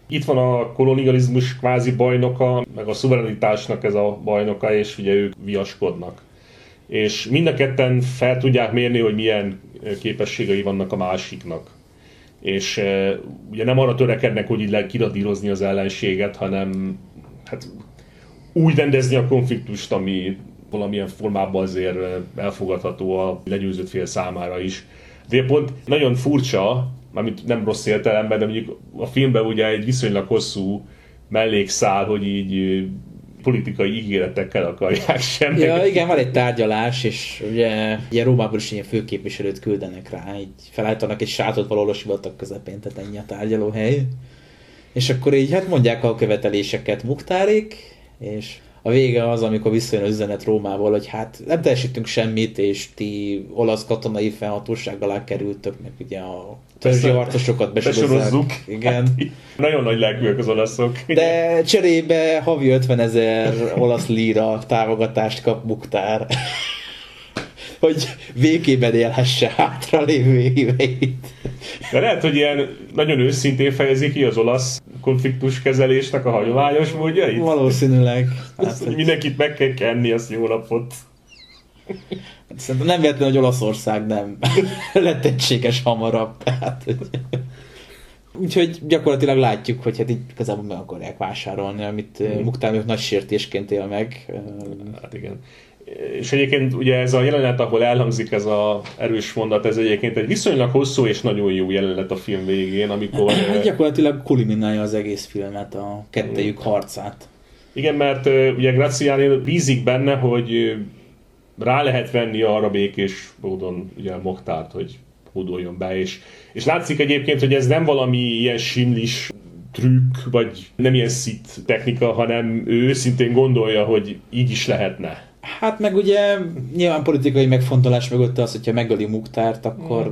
itt van a kolonializmus kvázi bajnoka, meg a szuverenitásnak ez a bajnoka, és ugye ők viaskodnak. És mind a ketten fel tudják mérni, hogy milyen képességei vannak a másiknak. És e, ugye nem arra törekednek, hogy így lehet kiradírozni az ellenséget, hanem hát, úgy rendezni a konfliktust, ami valamilyen formában azért elfogadható a legyőzött fél számára is. De pont nagyon furcsa, mármint nem rossz értelemben, de mondjuk a filmben ugye egy viszonylag hosszú mellékszál, hogy így politikai ígéretekkel akarják semmi. Ja, igen, van egy tárgyalás, és ugye, ugye Rómában is ilyen főképviselőt küldenek rá, így felállítanak egy sátot valahol a sivatag közepén, tehát ennyi a tárgyalóhely. És akkor így hát mondják a követeléseket Mukhtárék, és a vége az, amikor visszajön az üzenet Rómából, hogy hát nem teljesítünk semmit, és ti olasz katonai fennhatóság alá kerültök, meg ugye a törzsi harcosokat besorozzuk. Igen. Hát, nagyon nagy lelkűek az olaszok. De cserébe havi ötven ezer olasz líra támogatást kap Mukhtar, hogy végében élhesse hátra lévő éveit. De lehet, hogy ilyen nagyon őszintén fejezi ki az olasz konfliktuskezelésnek a hagyományos módjait? Valószínűleg. Hát, azt, hogy mindenkit meg kell kenni, azt jó napot. Szerintem nem véletlen, hogy Olaszország nem lett egységes hamarabb. Tehát, hogy... Úgyhogy gyakorlatilag látjuk, hogy hát így igazából meg akarják vásárolni, amit hmm. Mukhtar ők nagy sértésként él meg. Hát igen. És egyébként ugye ez a jelenet, ahol elhangzik ez az erős mondat, ez egyébként egy viszonylag hosszú és nagyon jó jelenet a film végén, amikor... Hát gyakorlatilag kulminálja az egész filmet, a kettejük harcát. Igen, mert ugye Graziani bízik benne, hogy rá lehet venni arra békés módon ugye Mukhtárt, hogy hódoljon be, és, és látszik egyébként, hogy ez nem valami ilyen simlis trükk, vagy nem ilyen szit technika, hanem ő őszintén gondolja, hogy így is lehetne. Hát meg ugye nyilván politikai megfontolás mögötte az, hogyha megöli Mukhtárt, akkor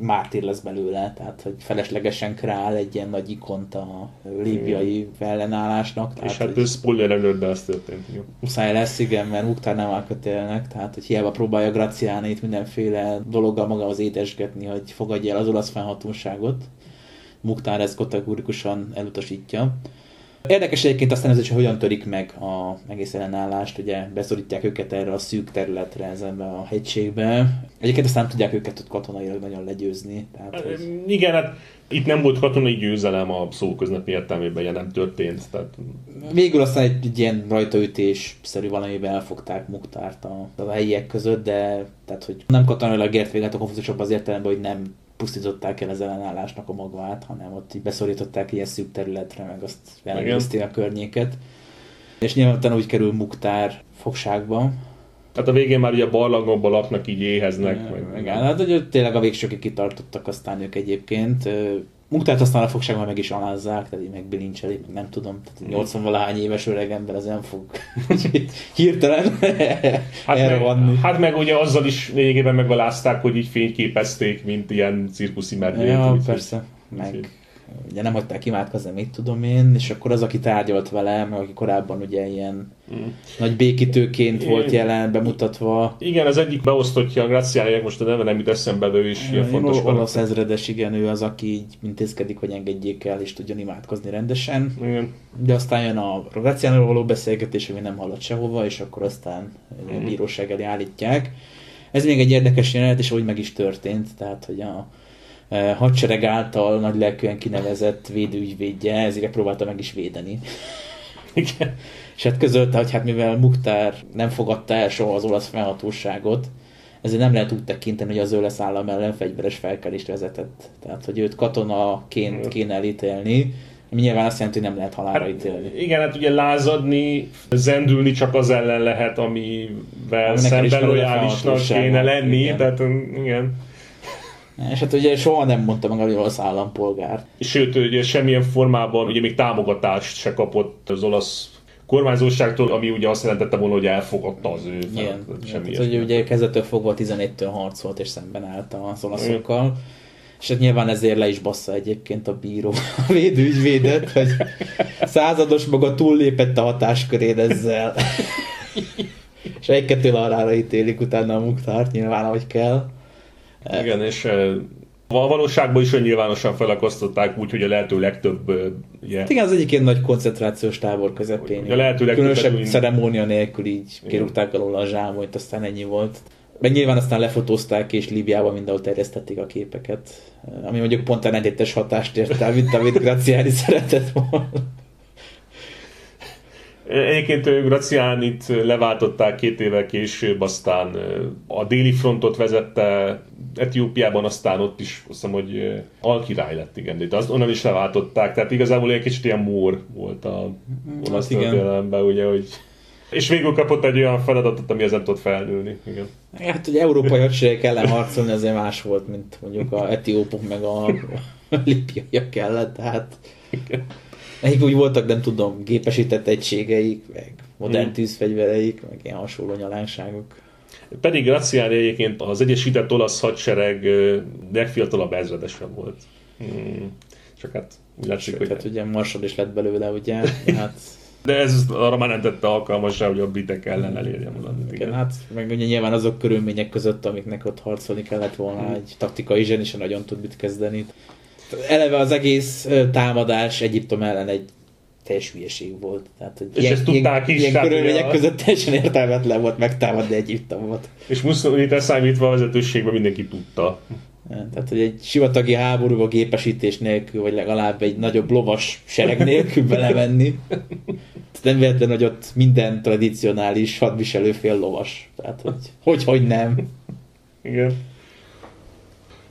mm. mártír lesz belőle, tehát hogy feleslegesen kreál egy ilyen nagy ikont a líbiai mm. ellenállásnak. És hát ő spoiler előtt, de ez történt. Muszáj lesz, igen, mert Mukhtar nem áll kötélnek, tehát hogy hiába próbálja Graziánit mindenféle dologgal magához édesgetni, hogy fogadja el az olasz fennhatóságot. Mukhtar ezt kategórikusan elutasítja. Érdekes egyébként aztán ez is, hogy hogyan törik meg az egész ellenállást, ugye beszorítják őket erre a szűk területre, ezenbe a hegységbe. Egyébként aztán nem tudják őket ott katonailag nagyon legyőzni. Tehát, hogy... Igen, hát itt nem volt katonai győzelem a szó köznapi értelmében, ugye nem történt. Tehát... Végül aztán egy, egy ilyen rajtaütésszerű valamiben elfogták Mukhtárt a, a helyiek között, de tehát, hogy nem katonailag ért véget, a konfliktusabb az értelemben, hogy nem pusztították el az ellenállásnak a magát, hanem ott így beszorították ilyen szűk területre, meg azt ellenőrizték a környéket. És nyilván úgy kerül Mukhtar fogságba. Hát a végén már ugye a barlangokban laknak, így éheznek. Igen, igen. Hát hogy tényleg a végsőkig kitartottak aztán ők egyébként. Mukhtárt aztán a fogságban meg is alázzák, tehát így megbilincselik, meg nem tudom, tehát nyolcvan-valahány éves öreg ember az nem fog hirtelen hát elrohanni. Meg, hát meg ugye azzal is lényegében megalázták, hogy így fényképezték, mint ilyen cirkuszi medvét. Ja, úgy, persze, meg ugye nem hagyták imádkozni, mit tudom én, és akkor az, aki tárgyalt velem, aki korábban ugye ilyen mm. nagy békítőként volt jelen, bemutatva. Igen, az egyik beosztottja a Grazianinak, most a neve nem jut eszembe, ő is ilyen fontos karakter. Olasz ezredes, igen, ő az, aki így intézkedik, hogy engedjék el, és tudjon imádkozni rendesen. Igen. De aztán jön a Grazianiról való beszélgetés, ami nem halad sehova, és akkor aztán mm. bíróság elé állítják. Ez még egy érdekes jelenet, és úgy meg is történt, tehát hogy a hadsereg által nagy lelkűen kinevezett védőügyvédje, ezért próbálta meg is védeni. Igen. És hát közölte, hogy hát mivel Mukhtar nem fogadta el soha az olasz fennhatóságot, ezért nem lehet úgy tekinteni, hogy az ő lesz állam ellen fegyveres felkelést vezetett. Tehát, hogy őt katonaként kéne elítélni, ami nyilván azt jelenti, hogy nem lehet halálra hát, ítélni. Igen, hát ugye lázadni, zendülni csak az ellen lehet, amivel szemben lojálisnak kéne lenni. Igen. Tehát, igen. És hát ugye soha nem mondta meg, hogy olasz állampolgár. Sőt, ugye semmilyen formában ugye még támogatást se kapott az olasz kormányzóságtól, ami ugye azt jelentette volna, hogy elfogadta az ő feladatot. Semmi hát, ugye, ugye kezdettől fogva tizenegytől harcolt és szemben állt az olaszokkal. Igen. És hát nyilván ezért le is bassza egyébként a bíró a védőügyvédet, hogy százados maga túllépett a hatáskörén ezzel. És egy-kettől arra ítélik utána a Mukhtárt, nyilván ahogy kell. Igen, és a valóságban is nyilvánosan felakasztották úgy, hogy a lehető legtöbb... Ugye, igen, az egyik ilyen nagy koncentrációs tábor közepén. Hogy a lehető legtöbb... Különösebb mind... ceremónia nélkül így kirúgták alól a zsámolyt, aztán ennyi volt. Meg nyilván aztán lefotózták, és Líbiában mindenhol terjesztették a képeket. Ami mondjuk pont a negyedétes hatást ért el, mint amit Graziani szeretett volna. Egyébként Grazianit leváltották két évvel később, aztán a déli frontot vezette Etiópiában, aztán ott is azt hiszem, hogy alkirály lett, igen, de azt onnan is leváltották, tehát igazából egy kicsit ilyen mór volt a olasz történelemben, ugye, hogy... És végül kapott egy olyan feladatot, amihez nem tudott felnőni, igen. Hát ugye európai hadsereg ellen harcolni azért más volt, mint mondjuk a etiópok meg a, a libiaiak ellen, tehát... Igen. Nekik úgy voltak, nem tudom, gépesített egységeik, meg modern hmm. tűzfegyvereik, meg ilyen hasonló nyalánságok. Pedig Graziani egyébként az egyesített olasz hadsereg legfiatalabb ezredese volt. Hmm. Csak hát úgy látszik, hogy... Hát ugye marsal is lett belőle, ugye? Hát... De ez arra már nem tette alkalmasra, hogy a britek ellen elérjem valamit. Igen, hát meg ugye nyilván azok körülmények között, amiknek ott harcolni kellett volna, hmm. egy taktikai zseni sem nagyon tud mit kezdeni. Eleve az egész támadás Egyiptom ellen egy teljes hülyeség volt. Tehát, és ilyen, ezt tudták ilyen, is. Ilyen körülmények között teljesen értelmetlen volt megtámadni Egyiptomot. És Mussolini számítva a vezetőségben mindenki tudta. Tehát, hogy egy sivatagi háborúba gépesítés nélkül, vagy legalább egy nagyobb lovas sereg nélkül belevenni. Nem véletlen, hogy ott minden tradicionális hadviselő fél lovas. Tehát, hogy hogy, hogy nem. Igen.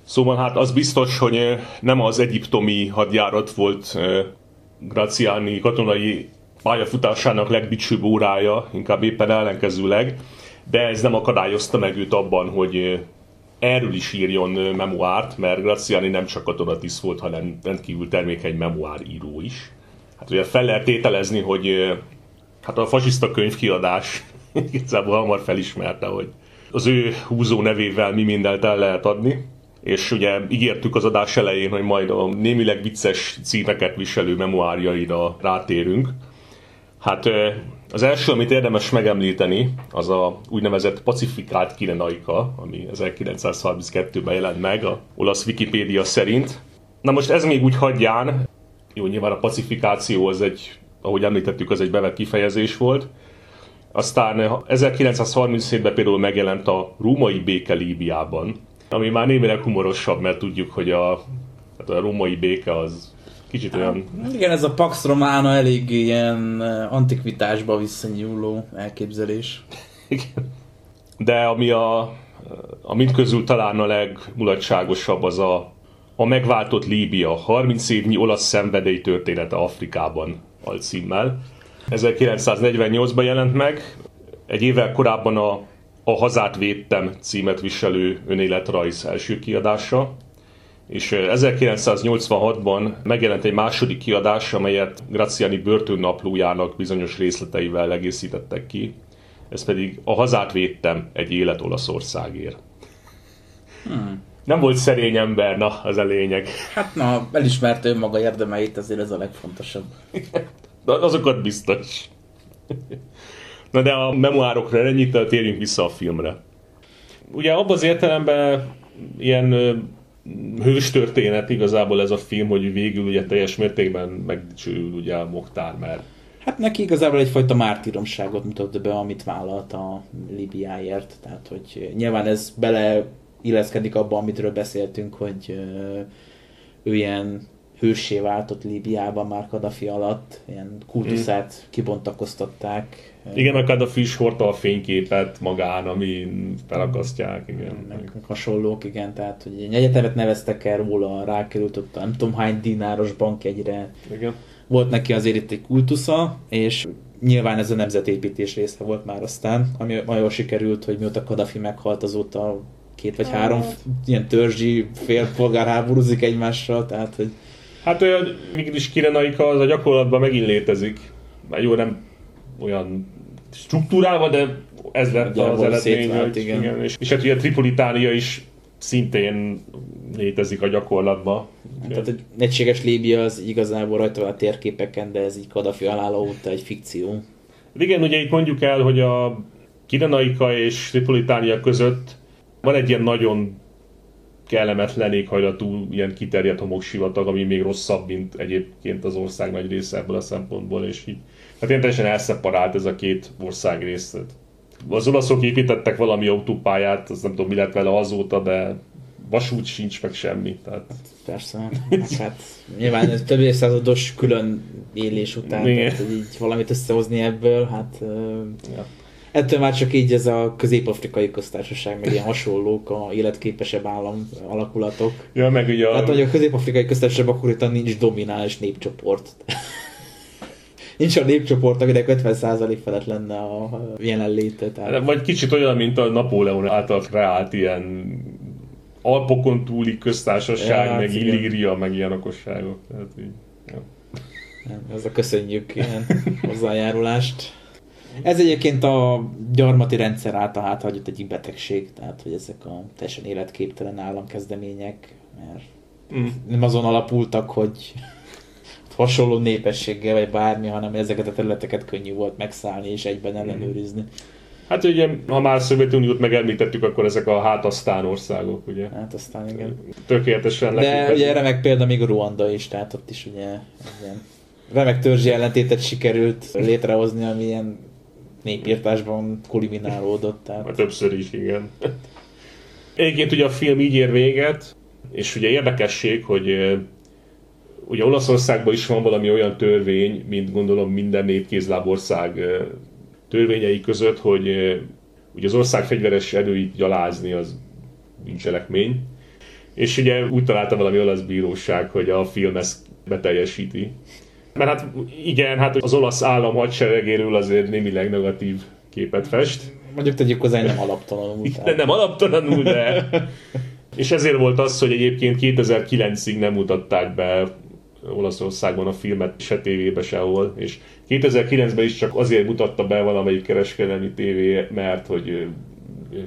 Szóval hát az biztos, hogy nem az egyiptomi hadjárat volt Graziani katonai pályafutásának legdicsőbb órája, inkább éppen ellenkezőleg, de ez nem akadályozta meg őt abban, hogy erről is írjon memoárt, mert Graziani nem csak katonatiszt volt, hanem rendkívül termékeny memoáríró is. Hát ugye fel lehet tételezni, hogy hát a fasiszta könyvkiadás igazából hamar felismerte, hogy az ő húzó nevével mi mindent el lehet adni. És ugye ígértük az adás elején, hogy majd a némileg vicces címeket viselő memoárjaira rátérünk. Hát az első, amit érdemes megemlíteni, az a úgynevezett pacifikált Kirenaika, ami ezerkilencszázharminckettőben jelent meg, a olasz Wikipédia szerint. Na most ez még úgy hagyján, jó, nyilván a pacifikáció az egy, ahogy említettük, az egy bevett kifejezés volt. Aztán ezerkilencszázharminchétben például megjelent a római béke Líbiában, ami már némileg humorosabb, mert tudjuk, hogy a, hát a római béke az kicsit olyan... Igen, ez a Pax Romana elég ilyen antikvitásba visszanyúló elképzelés. Igen. De ami a, a mindközül talán a legmulatságosabb, az a, a megváltott Líbia, harminc évnyi olasz szenvedély története Afrikában alcímmel. ezerkilencszáznegyvennyolcban jelent meg, egy évvel korábban a A hazát védtem címet viselő önéletrajz első kiadása, és ezerkilencszáznyolcvanhatban megjelent egy második kiadás, amelyet Graziani börtönnaplójának bizonyos részleteivel egészítettek ki, ez pedig A hazát védtem, egy élet Olaszországért. Hmm. Nem volt szerény ember, na, az a lényeg. Hát na, elismerte önmaga érdemeit, azért ez a legfontosabb. Azokat biztos. Na de a memoárokra ennyit, térjünk vissza a filmre. Ugye abban az értelemben ilyen hőstörténet igazából ez a film, hogy végül ugye teljes mértékben megdicsőül ugye a Mukhtar, mert... Hát neki igazából egyfajta mártíromságot mutat be, amit vállalt a Líbiáért. Tehát, hogy nyilván ez beleilleszkedik abba, amitről beszéltünk, hogy ő ilyen hőssé váltott Líbiában már Kadhafi alatt, ilyen kultuszát hmm. kibontakoztatták. Igen, a Kadhafi is hordta a fényképet magán, amin felakasztják, igen. Meg hasonlók, igen, tehát hogy egy egyetemet neveztek el róla, rákerült ott a nem tudom hány dináros bankjegyre. Igen. Volt neki azért itt egy kultusza, és nyilván ez a nemzetépítés része volt már aztán, ami nagyon sikerült, hogy mióta Kadhafi meghalt, azóta két vagy három ilyen törzsi félpolgár háborúzik egymással, tehát hogy... Hát olyan, mégis Kirenaika az a gyakorlatban megint létezik. Már jó, nem olyan struktúrában, de ez lett ugye az eredmény. Hogy, igen. Igen. És, és hát ugye a Tripolitánia is szintén létezik a gyakorlatban. Hát, tehát egy egységes Líbia az igazából rajta van a térképeken, de ez így Kadhafi halála óta egy fikció. Igen, ugye itt mondjuk el, hogy a Kirenaika és Tripolitánia között van egy ilyen nagyon kellemetlen éghajlatú, ilyen kiterjedt homoksivatag, ami még rosszabb, mint egyébként az ország nagy része ebből a szempontból, és így. Hát ilyen teljesen elszeparált ez a két ország részlet. Az olaszok építettek valami autópályát, azt nem tudom, mi lett vele azóta, de vasút sincs, meg semmi. Tehát... Persze, hát nyilván több évszázados külön élés után, tehát, hogy így valamit összehozni ebből, hát... Ja. Ettől már csak így ez a közép-afrikai köztársaság, meg ilyen hasonlók, a életképesebb állam alakulatok. Ja, meg ugye a... Hát, hogy a közép-afrikai köztársaság akkor itt nincs domináns népcsoport. Nincs a népcsoport, aminek ötven százalék felett lenne a jelenléte. Tehát... Vagy kicsit olyan, mint a Napóleon által kreált ilyen Alpokon túli köztársaság, ja, meg Illíria, meg ilyen okosságok. Tehát így, ja. Ez a köszönjük ilyen hozzájárulást. Ez egyébként a gyarmati rendszer által háthagyott egyik betegség, tehát hogy ezek a teljesen életképtelen államkezdemények, mert mm. nem azon alapultak, hogy hasonló népességgel vagy bármi, hanem ezeket a területeket könnyű volt megszállni és egyben ellenőrizni. Hát ugye, ha már Szovjetuniót megemlítettük, akkor ezek a hát aztán országok, ugye? Hát aztán, igen. Tökéletesen leképezünk. De ugye remek példa még Ruanda is, tehát ott is ugye ilyen remek törzsi ellentétet sikerült létrehozni, ami ilyen népírtásban kulminálódott. Tehát... Már többször is, igen. Egyébként ugye a film így ér véget, és ugye érdekesség, hogy ugye Olaszországban is van valami olyan törvény, mint gondolom minden népkézlábország törvényei között, hogy ugye az ország fegyveres erőit gyalázni az bűncselekmény. És ugye úgy találta valami olasz bíróság, hogy a film ezt beteljesíti. Mert hát igen, hát az olasz állam hadseregéről azért némileg negatív képet fest. Mondjuk tegyük hozzá, nem alaptalanul. De nem alaptalanul, de... És ezért volt az, hogy egyébként kétezer-kilencig nem mutatták be Olaszországban a filmet, se tévébe, sehol. És kétezer-kilencben is csak azért mutatta be valamelyik kereskedelmi tévé, mert hogy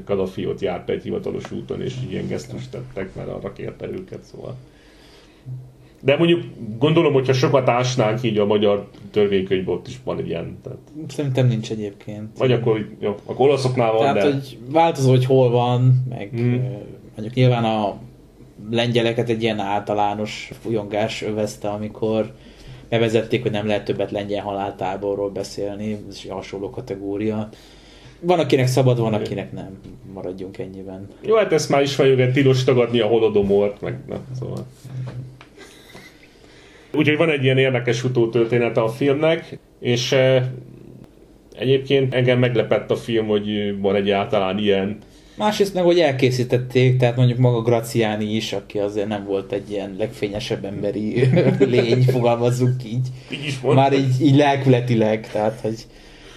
Kadhafiot járt egy hivatalos úton, és ilyen gesztust tettek, mert arra kérte őket, szóval... De mondjuk gondolom, hogyha sokat ásnánk így a magyar törvénykönyvből, ott is van ilyen. Tehát... Szerintem nincs egyébként. Vagy akkor, jó, akkor olaszoknál van, tehát, de... Tehát, hogy változó, hogy hol van, meg hmm. mondjuk nyilván a lengyeleket egy ilyen általános fújongás övezte, amikor bevezették, hogy nem lehet többet lengyel haláltáborról beszélni, ez is hasonló kategória. Van, akinek szabad, van, akinek nem. Maradjunk ennyiben. Jó, hát ezt már is vagyok, tilos tagadni a holodomort, meg na, szóval... Úgyhogy van egy ilyen érdekes utótörténete a filmnek, és e, egyébként engem meglepett a film, hogy van egyáltalán ilyen. Másrészt meg, hogy elkészítették, tehát mondjuk maga Graziani is, aki azért nem volt egy ilyen legfényesebb emberi lény, fogalmazzunk így. Így is mondta. Már így, így lelkületileg, tehát hogy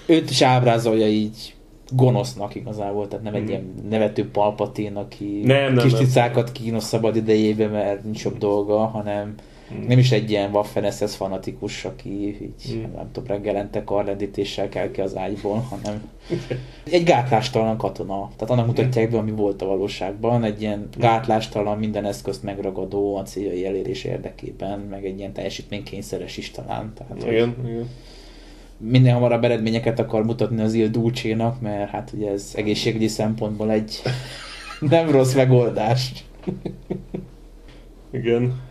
őt is ábrázolja így gonosznak igazából, tehát nem egy ilyen nevető Palpatine, aki nem, nem, kis ticákat kínos szabad idejében, mert nincs jobb dolga, hanem Mm. Nem is egy ilyen Waffen-es es fanatikus, aki így, mm. nem tudom, reggelente karlendítéssel kell ki az ágyból, hanem egy gátlástalan katona. Tehát annak mutatják be, ami volt a valóságban, egy ilyen gátlástalan, minden eszközt megragadó a céljai elérés érdekében, meg egy ilyen teljesítménykényszeres is talán. Tehát, igen, igen. Minden hamarabb eredményeket akar mutatni az Il Dulcénak, mert hát ugye ez egészségügyi szempontból egy nem rossz megoldás. Igen.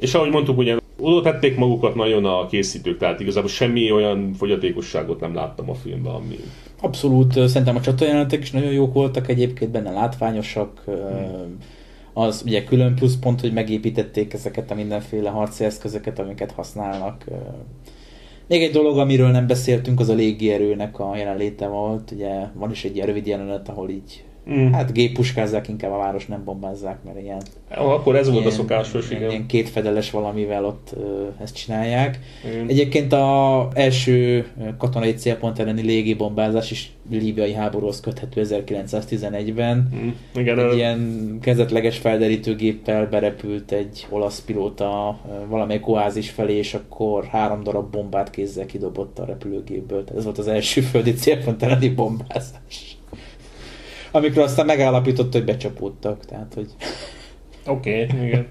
És ahogy mondtuk, ugye oda tették magukat nagyon a készítők, tehát igazából semmi olyan fogyatékosságot nem láttam a filmben, ami... Abszolút, szerintem a csatajelenetek is nagyon jók voltak egyébként, benne látványosak. Hmm. Az ugye külön pluszpont, hogy megépítették ezeket a mindenféle harci eszközöket, amiket használnak. Még egy dolog, amiről nem beszéltünk, az a légierőnek a jelenléte volt. Ugye van is egy ilyen rövid jelenet, ahol így mm. hát géppuskázzák, inkább a város nem bombázzák, mert ilyen... Ah, akkor ez ilyen, volt a szokásos, igen. Ilyen kétfedeles valamivel ott ö, ezt csinálják. Mm. Egyébként az első katonai célpont elleni légibombázás is líbiai háborúhoz köthető ezerkilencszáztizenegyben. Mm. Igen, egy el... ilyen kezdetleges felderítőgéppel berepült egy olasz pilóta valamelyik oázis felé, és akkor három darab bombát kézzel kidobott a repülőgépből. Tehát ez volt az első földi célpont elleni bombázás. Amikor aztán megállapított, hogy becsapódtak, tehát, hogy... Oké, okay, igen.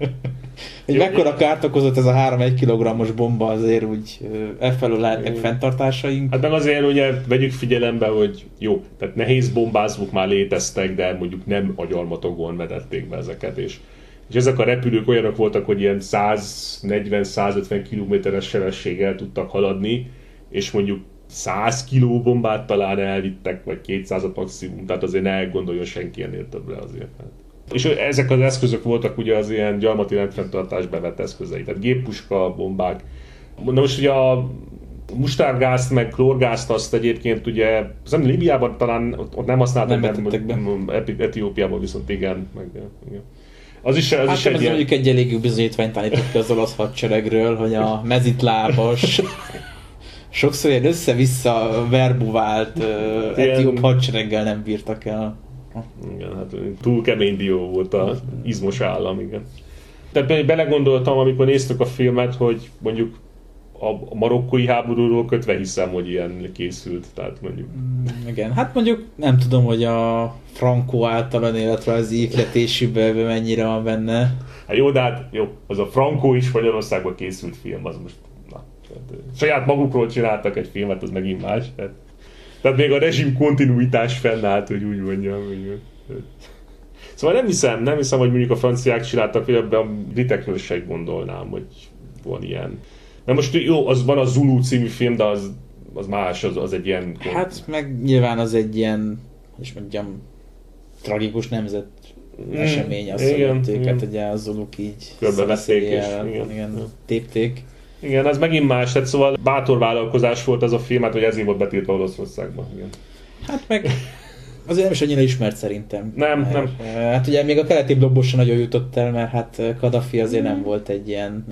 Hogy mekkora kárt okozott ez a három-egy kilogrammos bomba, azért úgy e felől lehetnek fenntartásaink. Hát meg azért ugye vegyük figyelembe, hogy jó, tehát nehéz bombázók már léteztek, de mondjuk nem agyarmatokon vedették be ezeket, és, és ezek a repülők olyanok voltak, hogy ilyen száznegyven-százötven kilométeres sebességgel tudtak haladni, és mondjuk száz kiló bombát talán elvittek, vagy kétszázat maximum, tehát azért ne elgondoljon senki ennél többre azért. És ezek az eszközök voltak ugye az ilyen gyarmati rendfenntartás bevett eszközei, tehát géppuska, bombák. Na most ugye a mustárgázt meg klórgázt azt egyébként ugye, nem Líbiában talán ott nem használtak, nem Etiópiában viszont igen, meg igen. Az is, az hát is egy ilyen... mondjuk egy elég bizonyítványt állított ki az olasz hadseregről, hogy a mezitlábas... Sokszor ilyen össze-vissza verbuvált uh, etióp hadsereggel nem bírtak el. Igen, hát túl kemény dió volt az izmos állam, igen. Tehát belegondoltam, amikor néztük a filmet, hogy mondjuk a marokkói háborúról kötve hiszem, hogy ilyen készült, tehát mondjuk... Mm, igen, hát mondjuk nem tudom, hogy a Franco által önéletrajzi ihletésűben mennyire van benne. Hát jó, de hát jó, az a Franco is Magyarországban készült film, az most... Saját magukról csináltak egy filmet, az megint más. Tehát, tehát még a rezsim kontinuitás fennállt, hogy úgy mondjam. Hogy... Szóval nem hiszem, nem hiszem, hogy mondjuk a franciák csináltak, vagy ebben a britekről se gondolnám, hogy van ilyen. Na most jó, az van a Zulu című film, de az, az más, az, az egy ilyen... Hát meg nyilván az egy ilyen, és mondjam, tragikus nemzet esemény, azt mondták, hát ugye a Zuluk így szaveszély igen, igen, igen, tépték. Igen, ez megint más, tehát szóval bátor vállalkozás volt az a film, hát, hogy ezért volt betiltva Oroszországban. Igen. Hát meg azért nem is annyira ismert szerintem. Nem, mert, nem. Hát ugye még a keleti blokkból sem nagyon jutott el, mert hát Kadhafi azért nem volt egy ilyen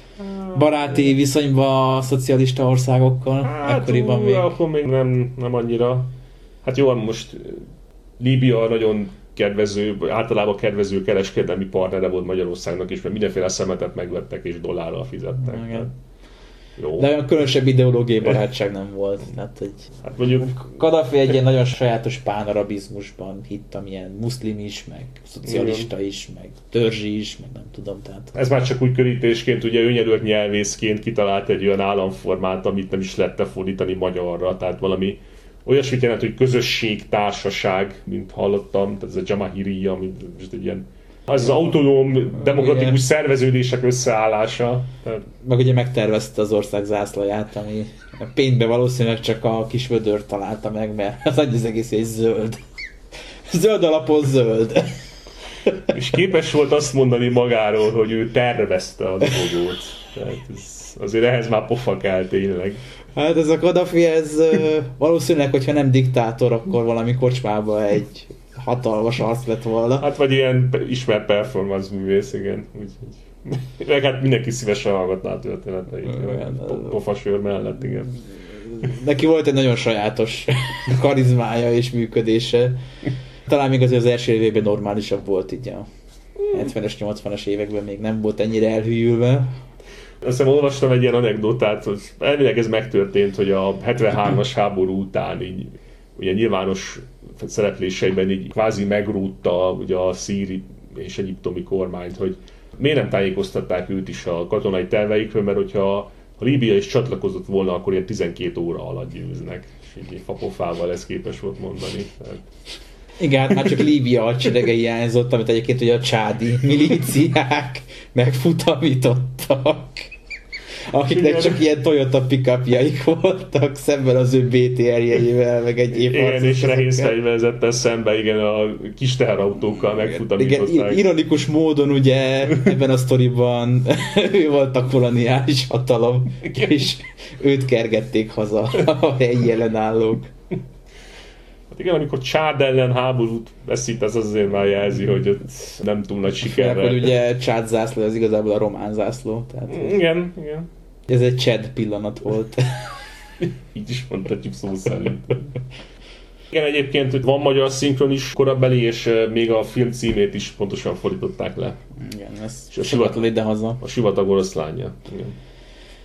baráti viszonyban a szocialista országokkal. Hát ekkoriban ú, még. Akkor még nem, nem annyira. Hát jó, most Líbia nagyon kedvező, általában kedvező kereskedelmi partnere volt Magyarországnak is, mert mindenféle szemetet megvettek és dollárral fizettek. Igen. Jó. De olyan különösebb ideológiai barátság nem volt. Hát, hogy hát mondjuk... Kadhafi egy ilyen nagyon sajátos pánarabizmusban hittem, ilyen muszlim is, meg szocialista is, meg törzsi is, meg nem tudom. Tehát... Ez már csak úgy körítésként, ugye önjelölt nyelvészként kitalált egy olyan államformát, amit nem is lett lefordítani magyarra, tehát valami olyasmit jelent, hogy közösség, társaság, mint hallottam, tehát ez a Jamahiriya, mint egy ilyen... Az az autonóm, demokratikus igen. szerveződések összeállása. Meg ugye megtervezte az ország zászlaját, ami péntben valószínűleg csak a kis vödört találta meg, mert az az egész egy zöld. Zöld alapon zöld. És képes volt azt mondani magáról, hogy ő tervezte a dolgot. Tehát ez, azért ehhez már pofa kell tényleg. Hát ez a Kadhafi, ez valószínűleg, hogyha nem diktátor, akkor valami kocsmában egy... hatalmas arc lett volna. Hát vagy ilyen ismert performance művész, igen. Meg hát mindenki szívesen hallgatná a történeteit. Pofasőr mellett, igen. Neki volt egy nagyon sajátos karizmája és működése. Talán még azért az első évében normálisabb volt így a hetvenes, nyolcvanas években még nem volt ennyire elhűlve. Aztán olvastam egy ilyen anekdotát, hogy elvileg ez megtörtént, hogy a hetvenhármas háború után így ugye nyilvános szerepléseiben így kvázi megrúgta ugye a szíri és egyiptomi kormányt, hogy miért nem tájékoztatták őt is a katonai terveikről, mert hogyha ha Líbia is csatlakozott volna, akkor ilyen tizenkét óra alatt győznek. És így fapofával ez képes volt mondani. Tehát... Igen, már csak Líbia hadserege hiányzott, amit egyébként ugye a csádi milíciák megfutamítottak. Akiknek igen. Csak ilyen Toyota pick-upjaik voltak szemben az ő bé té er-jeivel, meg egyéb harcosokban. Igen, és nehéz fegyverzettel szemben, igen, a kis teherautókkal megfutamították. Igen, ironikus módon ugye ebben a sztoriban ő volt a koloniális hatalom, igen. És őt kergették haza a helyi ellenállók. Hát igen, amikor Csád ellen háborút veszítesz, az azért már jelzi, hogy nem túl nagy sikerre. Akkor ugye Csád zászló, ez igazából a román zászló. Tehát igen, igen. Ez egy Csád pillanat volt. Így is mondhatjuk szó szerint. Igen, egyébként hogy van magyar szinkron is korabeli, és még a film címét is pontosan fordították le. Igen, ez a sivatag idehaza. A Sivatag oroszlánja. Igen.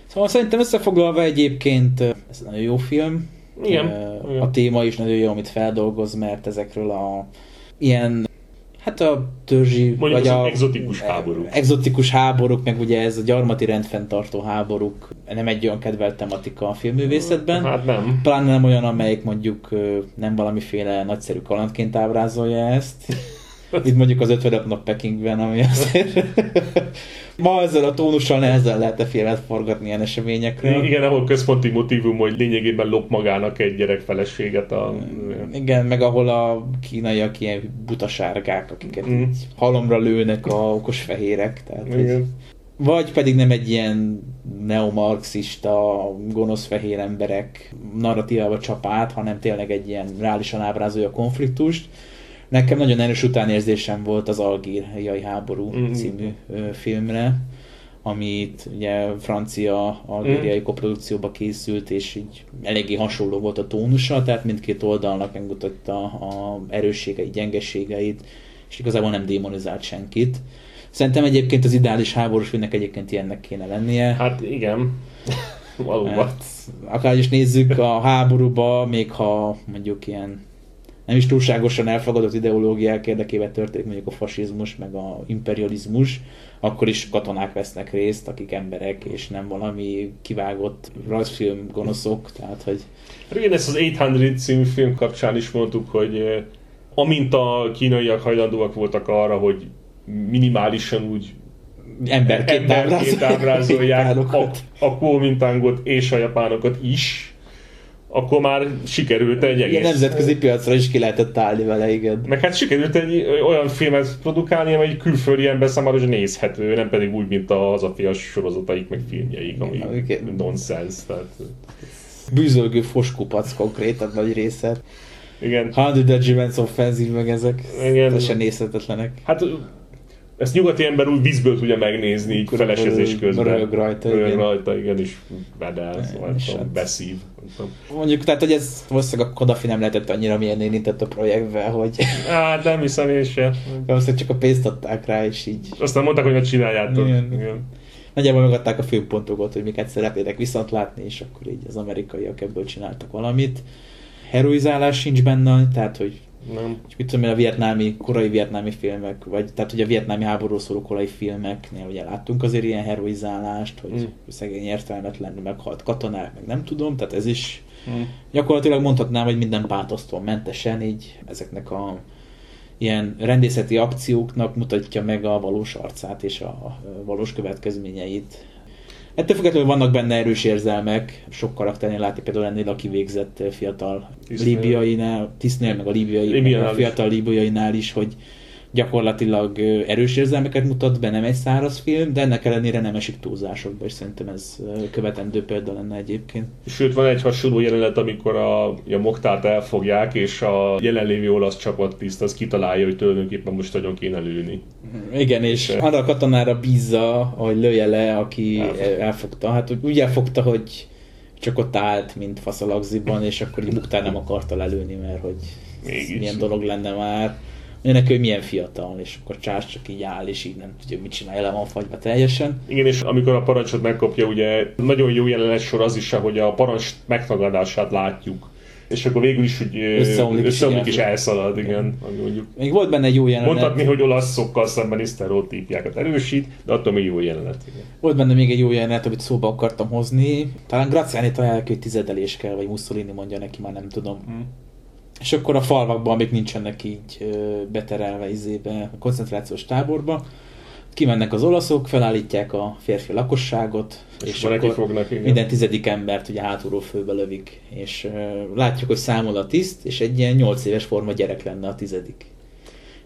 Szóval szerintem összefoglalva egyébként ez nagyon jó film. Igen, a igen. Téma is nagyon jó, amit feldolgoz, mert ezekről a ilyen, hát a törzsi, mondjuk vagy a egzotikus háborúk. Egzotikus háborúk, meg ugye ez a gyarmati rendfenntartó háborúk, nem egy olyan kedvelt tematika a filmművészetben. Hát nem. Pláne nem olyan, amelyik mondjuk nem valamiféle nagyszerű kalandként ábrázolja ezt. Itt mondjuk az ötven nap Pekingben, ami azért... Ma ezzel a tónussal nehezen lehet-e félhet forgatni ilyen eseményekről. Igen, ahol központi motívum, hogy lényegében lop magának egy gyerekfeleséget. A... Igen, meg ahol a kínaiak ilyen butasárgák, akiket mm. így halomra lőnek a okos fehérek. Tehát egy... Vagy pedig nem egy ilyen neomarxista, gonosz fehér emberek narratívába csap át, hanem tényleg egy ilyen reálisan ábrázolja a konfliktust. Nekem nagyon erős utánérzésem volt az Algériai háború mm-hmm. című ö, filmre, amit ugye francia-algériai mm. koprodukcióba készült, és így eléggé hasonló volt a tónusa, tehát mindkét oldalnak megmutatta a erősségeit, gyengeségeit, és igazából nem démonizált senkit. Szerintem egyébként az ideális háborús filmnek egyébként ilyennek kéne lennie. Hát igen. Valóban. Akár is nézzük a háborúba, még ha mondjuk ilyen nem is túlságosan elfogadott ideológiák érdekében történik mondjuk a fasizmus, meg a imperializmus, akkor is katonák vesznek részt, akik emberek, és nem valami kivágott rajzfilm gonoszok, tehát hogy... Igen, ezt az nyolcszáz című film kapcsán is mondtuk, hogy amint a kínaiak hajlandóak voltak arra, hogy minimálisan úgy emberként, emberként ábrázolják a, a kuomintangot és a japánokat is, akkor már sikerült egy egész... Igen, nemzetközi piacra is ki lehetett állni vele, igen. Meg hát sikerült egy olyan filmet produkálni, amely külföldi ember számára is nézhető, nem pedig úgy, mint a hazafias sorozataik, meg filmjeik, ami okay. nonsens, tehát... Bűzölgő foskupac konkrétan nagy része. Igen. Hundred Regiments offensive, meg ezek. Igen. Teljesen nézhetetlenek. Hát... Ezt nyugati ember úgy vízből tudja megnézni, így felesezés közben. Röhög rajta, röhög igen. rajta, igen, és bedel, szóval hát. Beszív. Mondjuk, tehát, hogy ez valószínűleg a Kadhafi nem lehetett annyira milyen érintett a projektvel, hogy... Hát nem hiszem én sem. Valószínűleg csak a pénzt adták rá, és így... Aztán mondták, hogy ne csináljátok. Igen. Igen. Nagyjából megadták a főpontokat, hogy miket szeretnétek viszont látni, és akkor így az amerikaiak ebből csináltak valamit. Heroizálás sincs benne, tehát, hogy... Nem. És mit tudom én, a vietnámi, korai vietnámi filmek, vagy tehát ugye a vietnámi háború szóló korai filmeknél ugye láttunk azért ilyen heroizálást, hogy mm. szegény értelmetlenül meghalt katonák, meg nem tudom, tehát ez is mm. gyakorlatilag mondhatnám, hogy minden pátosztól mentesen így ezeknek a ilyen rendészeti akcióknak mutatja meg a valós arcát és a valós következményeit. Ettől függetlenül vannak benne erős érzelmek, sok karakternél látni, például ennél a kivégzett fiatal líbiainál, tisztnél, meg a líbiai, a fiatal líbiainál is, hogy gyakorlatilag erős érzelmeket mutat be, nem egy száraz film, de ennek ellenére nem esik túlzásokba, és szerintem ez követendő példa lenne egyébként. Sőt, van egy hasonló jelenet, amikor a, a Mukhtárt elfogják, és a jelenlévő olasz csapattiszt az kitalálja, hogy tulajdonképpen most nagyon kéne lőni. Igen, és arra a katonára bízza, hogy lője le, aki elfogta. elfogta. Hát úgy elfogta, hogy csak ott állt, mint faszalagziban, és akkor Mukhtárt nem akarta lelőni, mert hogy milyen dolog lenne már. neki, hogy milyen fiatal, és akkor Charles csak így áll, és így nem tudja, mit csinál, ele van fagyva teljesen. Igen, és amikor a parancsot megkapja, ugye nagyon jó jelenet sor az is, hogy a parancs megtagadását látjuk. És akkor végül is összeomlik és elszalad, igen. Mondjuk. Még volt benne egy jó jelenet. Mondhatni, hogy olaszokkal szembeni sztereotípiákat erősít, de attól még jó jelenet. Igen. Volt benne még egy jó jelenet, amit szóba akartam hozni. Talán Graziani találják, hogy tizedelés kell, vagy Mussolini mondja neki, már nem tudom. Hmm. És akkor a falvakban még nincsenek így beterelve izébe, a koncentrációs táborba. Kimennek az olaszok, felállítják a férfi lakosságot, és, és akkor fognak, minden tizedik embert ugye hátulról főbe lövik. És uh, látjuk, hogy számol a tiszt, és egy ilyen nyolc éves forma gyerek lenne a tizedik.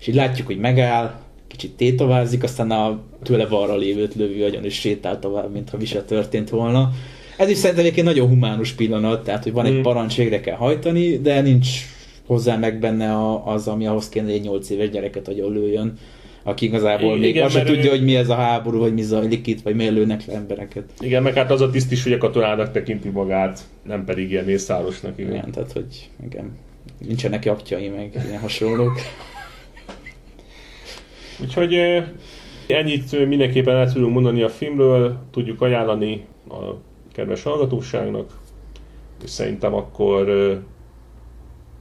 És így látjuk, hogy megáll, kicsit tétovázik, aztán a tőle balra lévőt lövi agyon, és sétál tovább, mintha mi se történt volna. Ez is szerintem egy nagyon humánus pillanat, tehát hogy van egy parancs, végre kell hajtani, de nincs hozzá meg benne az, ami ahhoz kéne, egy nyolc éves gyereket agyon lőjön, aki igazából még azt se tudja, ő... hogy mi ez a háború, vagy mi zajlik itt, vagy miért lőnek le embereket. Igen, meg hát az a tiszt is, hogy a katonának tekinti magát, nem pedig ilyen mészárosnak. Igen, igen, tehát hogy igen, nincsenek aktyai, meg ilyen hasonlók. Úgyhogy ennyit mindenképpen el tudunk mondani a filmről, tudjuk ajánlani a kedves hallgatóságnak, és szerintem akkor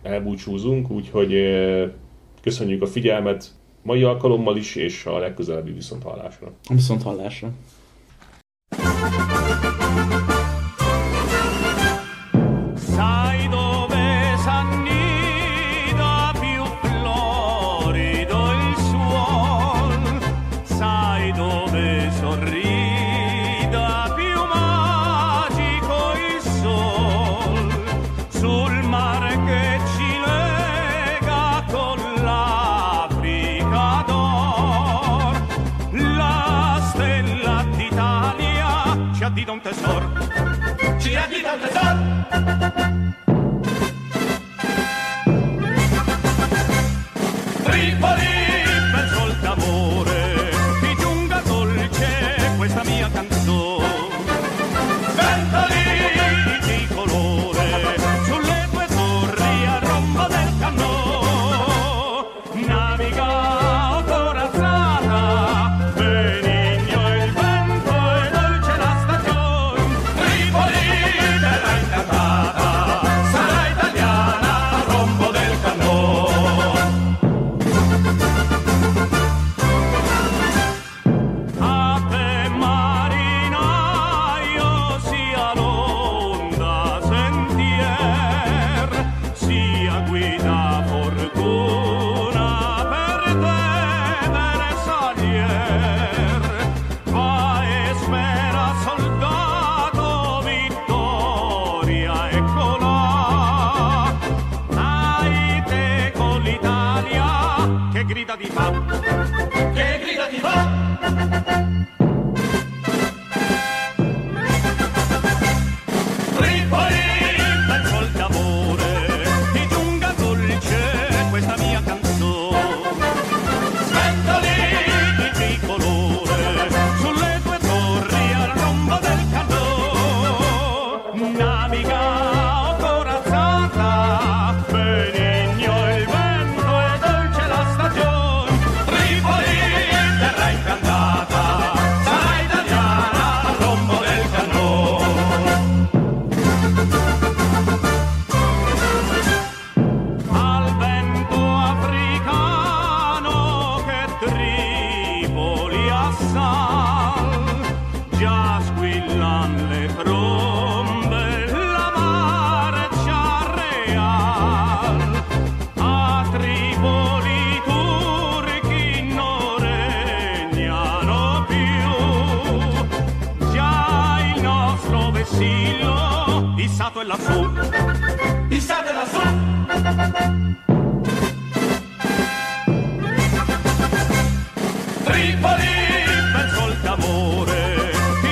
elbúcsúzunk, úgyhogy köszönjük a figyelmet, mai alkalommal is, és a legközelebbi viszonthallásra. Viszonthallásra. Tripoli, bel sol d'amore, ti giunga dolce questa mia canzone. Ventolini di colore, sulle tue torri a rombo del cannone. Naviga corazzata, benigno il vento e dolce la stagione. Tripoli, bella incantata, sarà italiana a rombo del cannone. Tripoli, bel sol d'amore, ti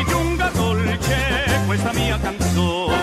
giunga dolce questa mia canzone.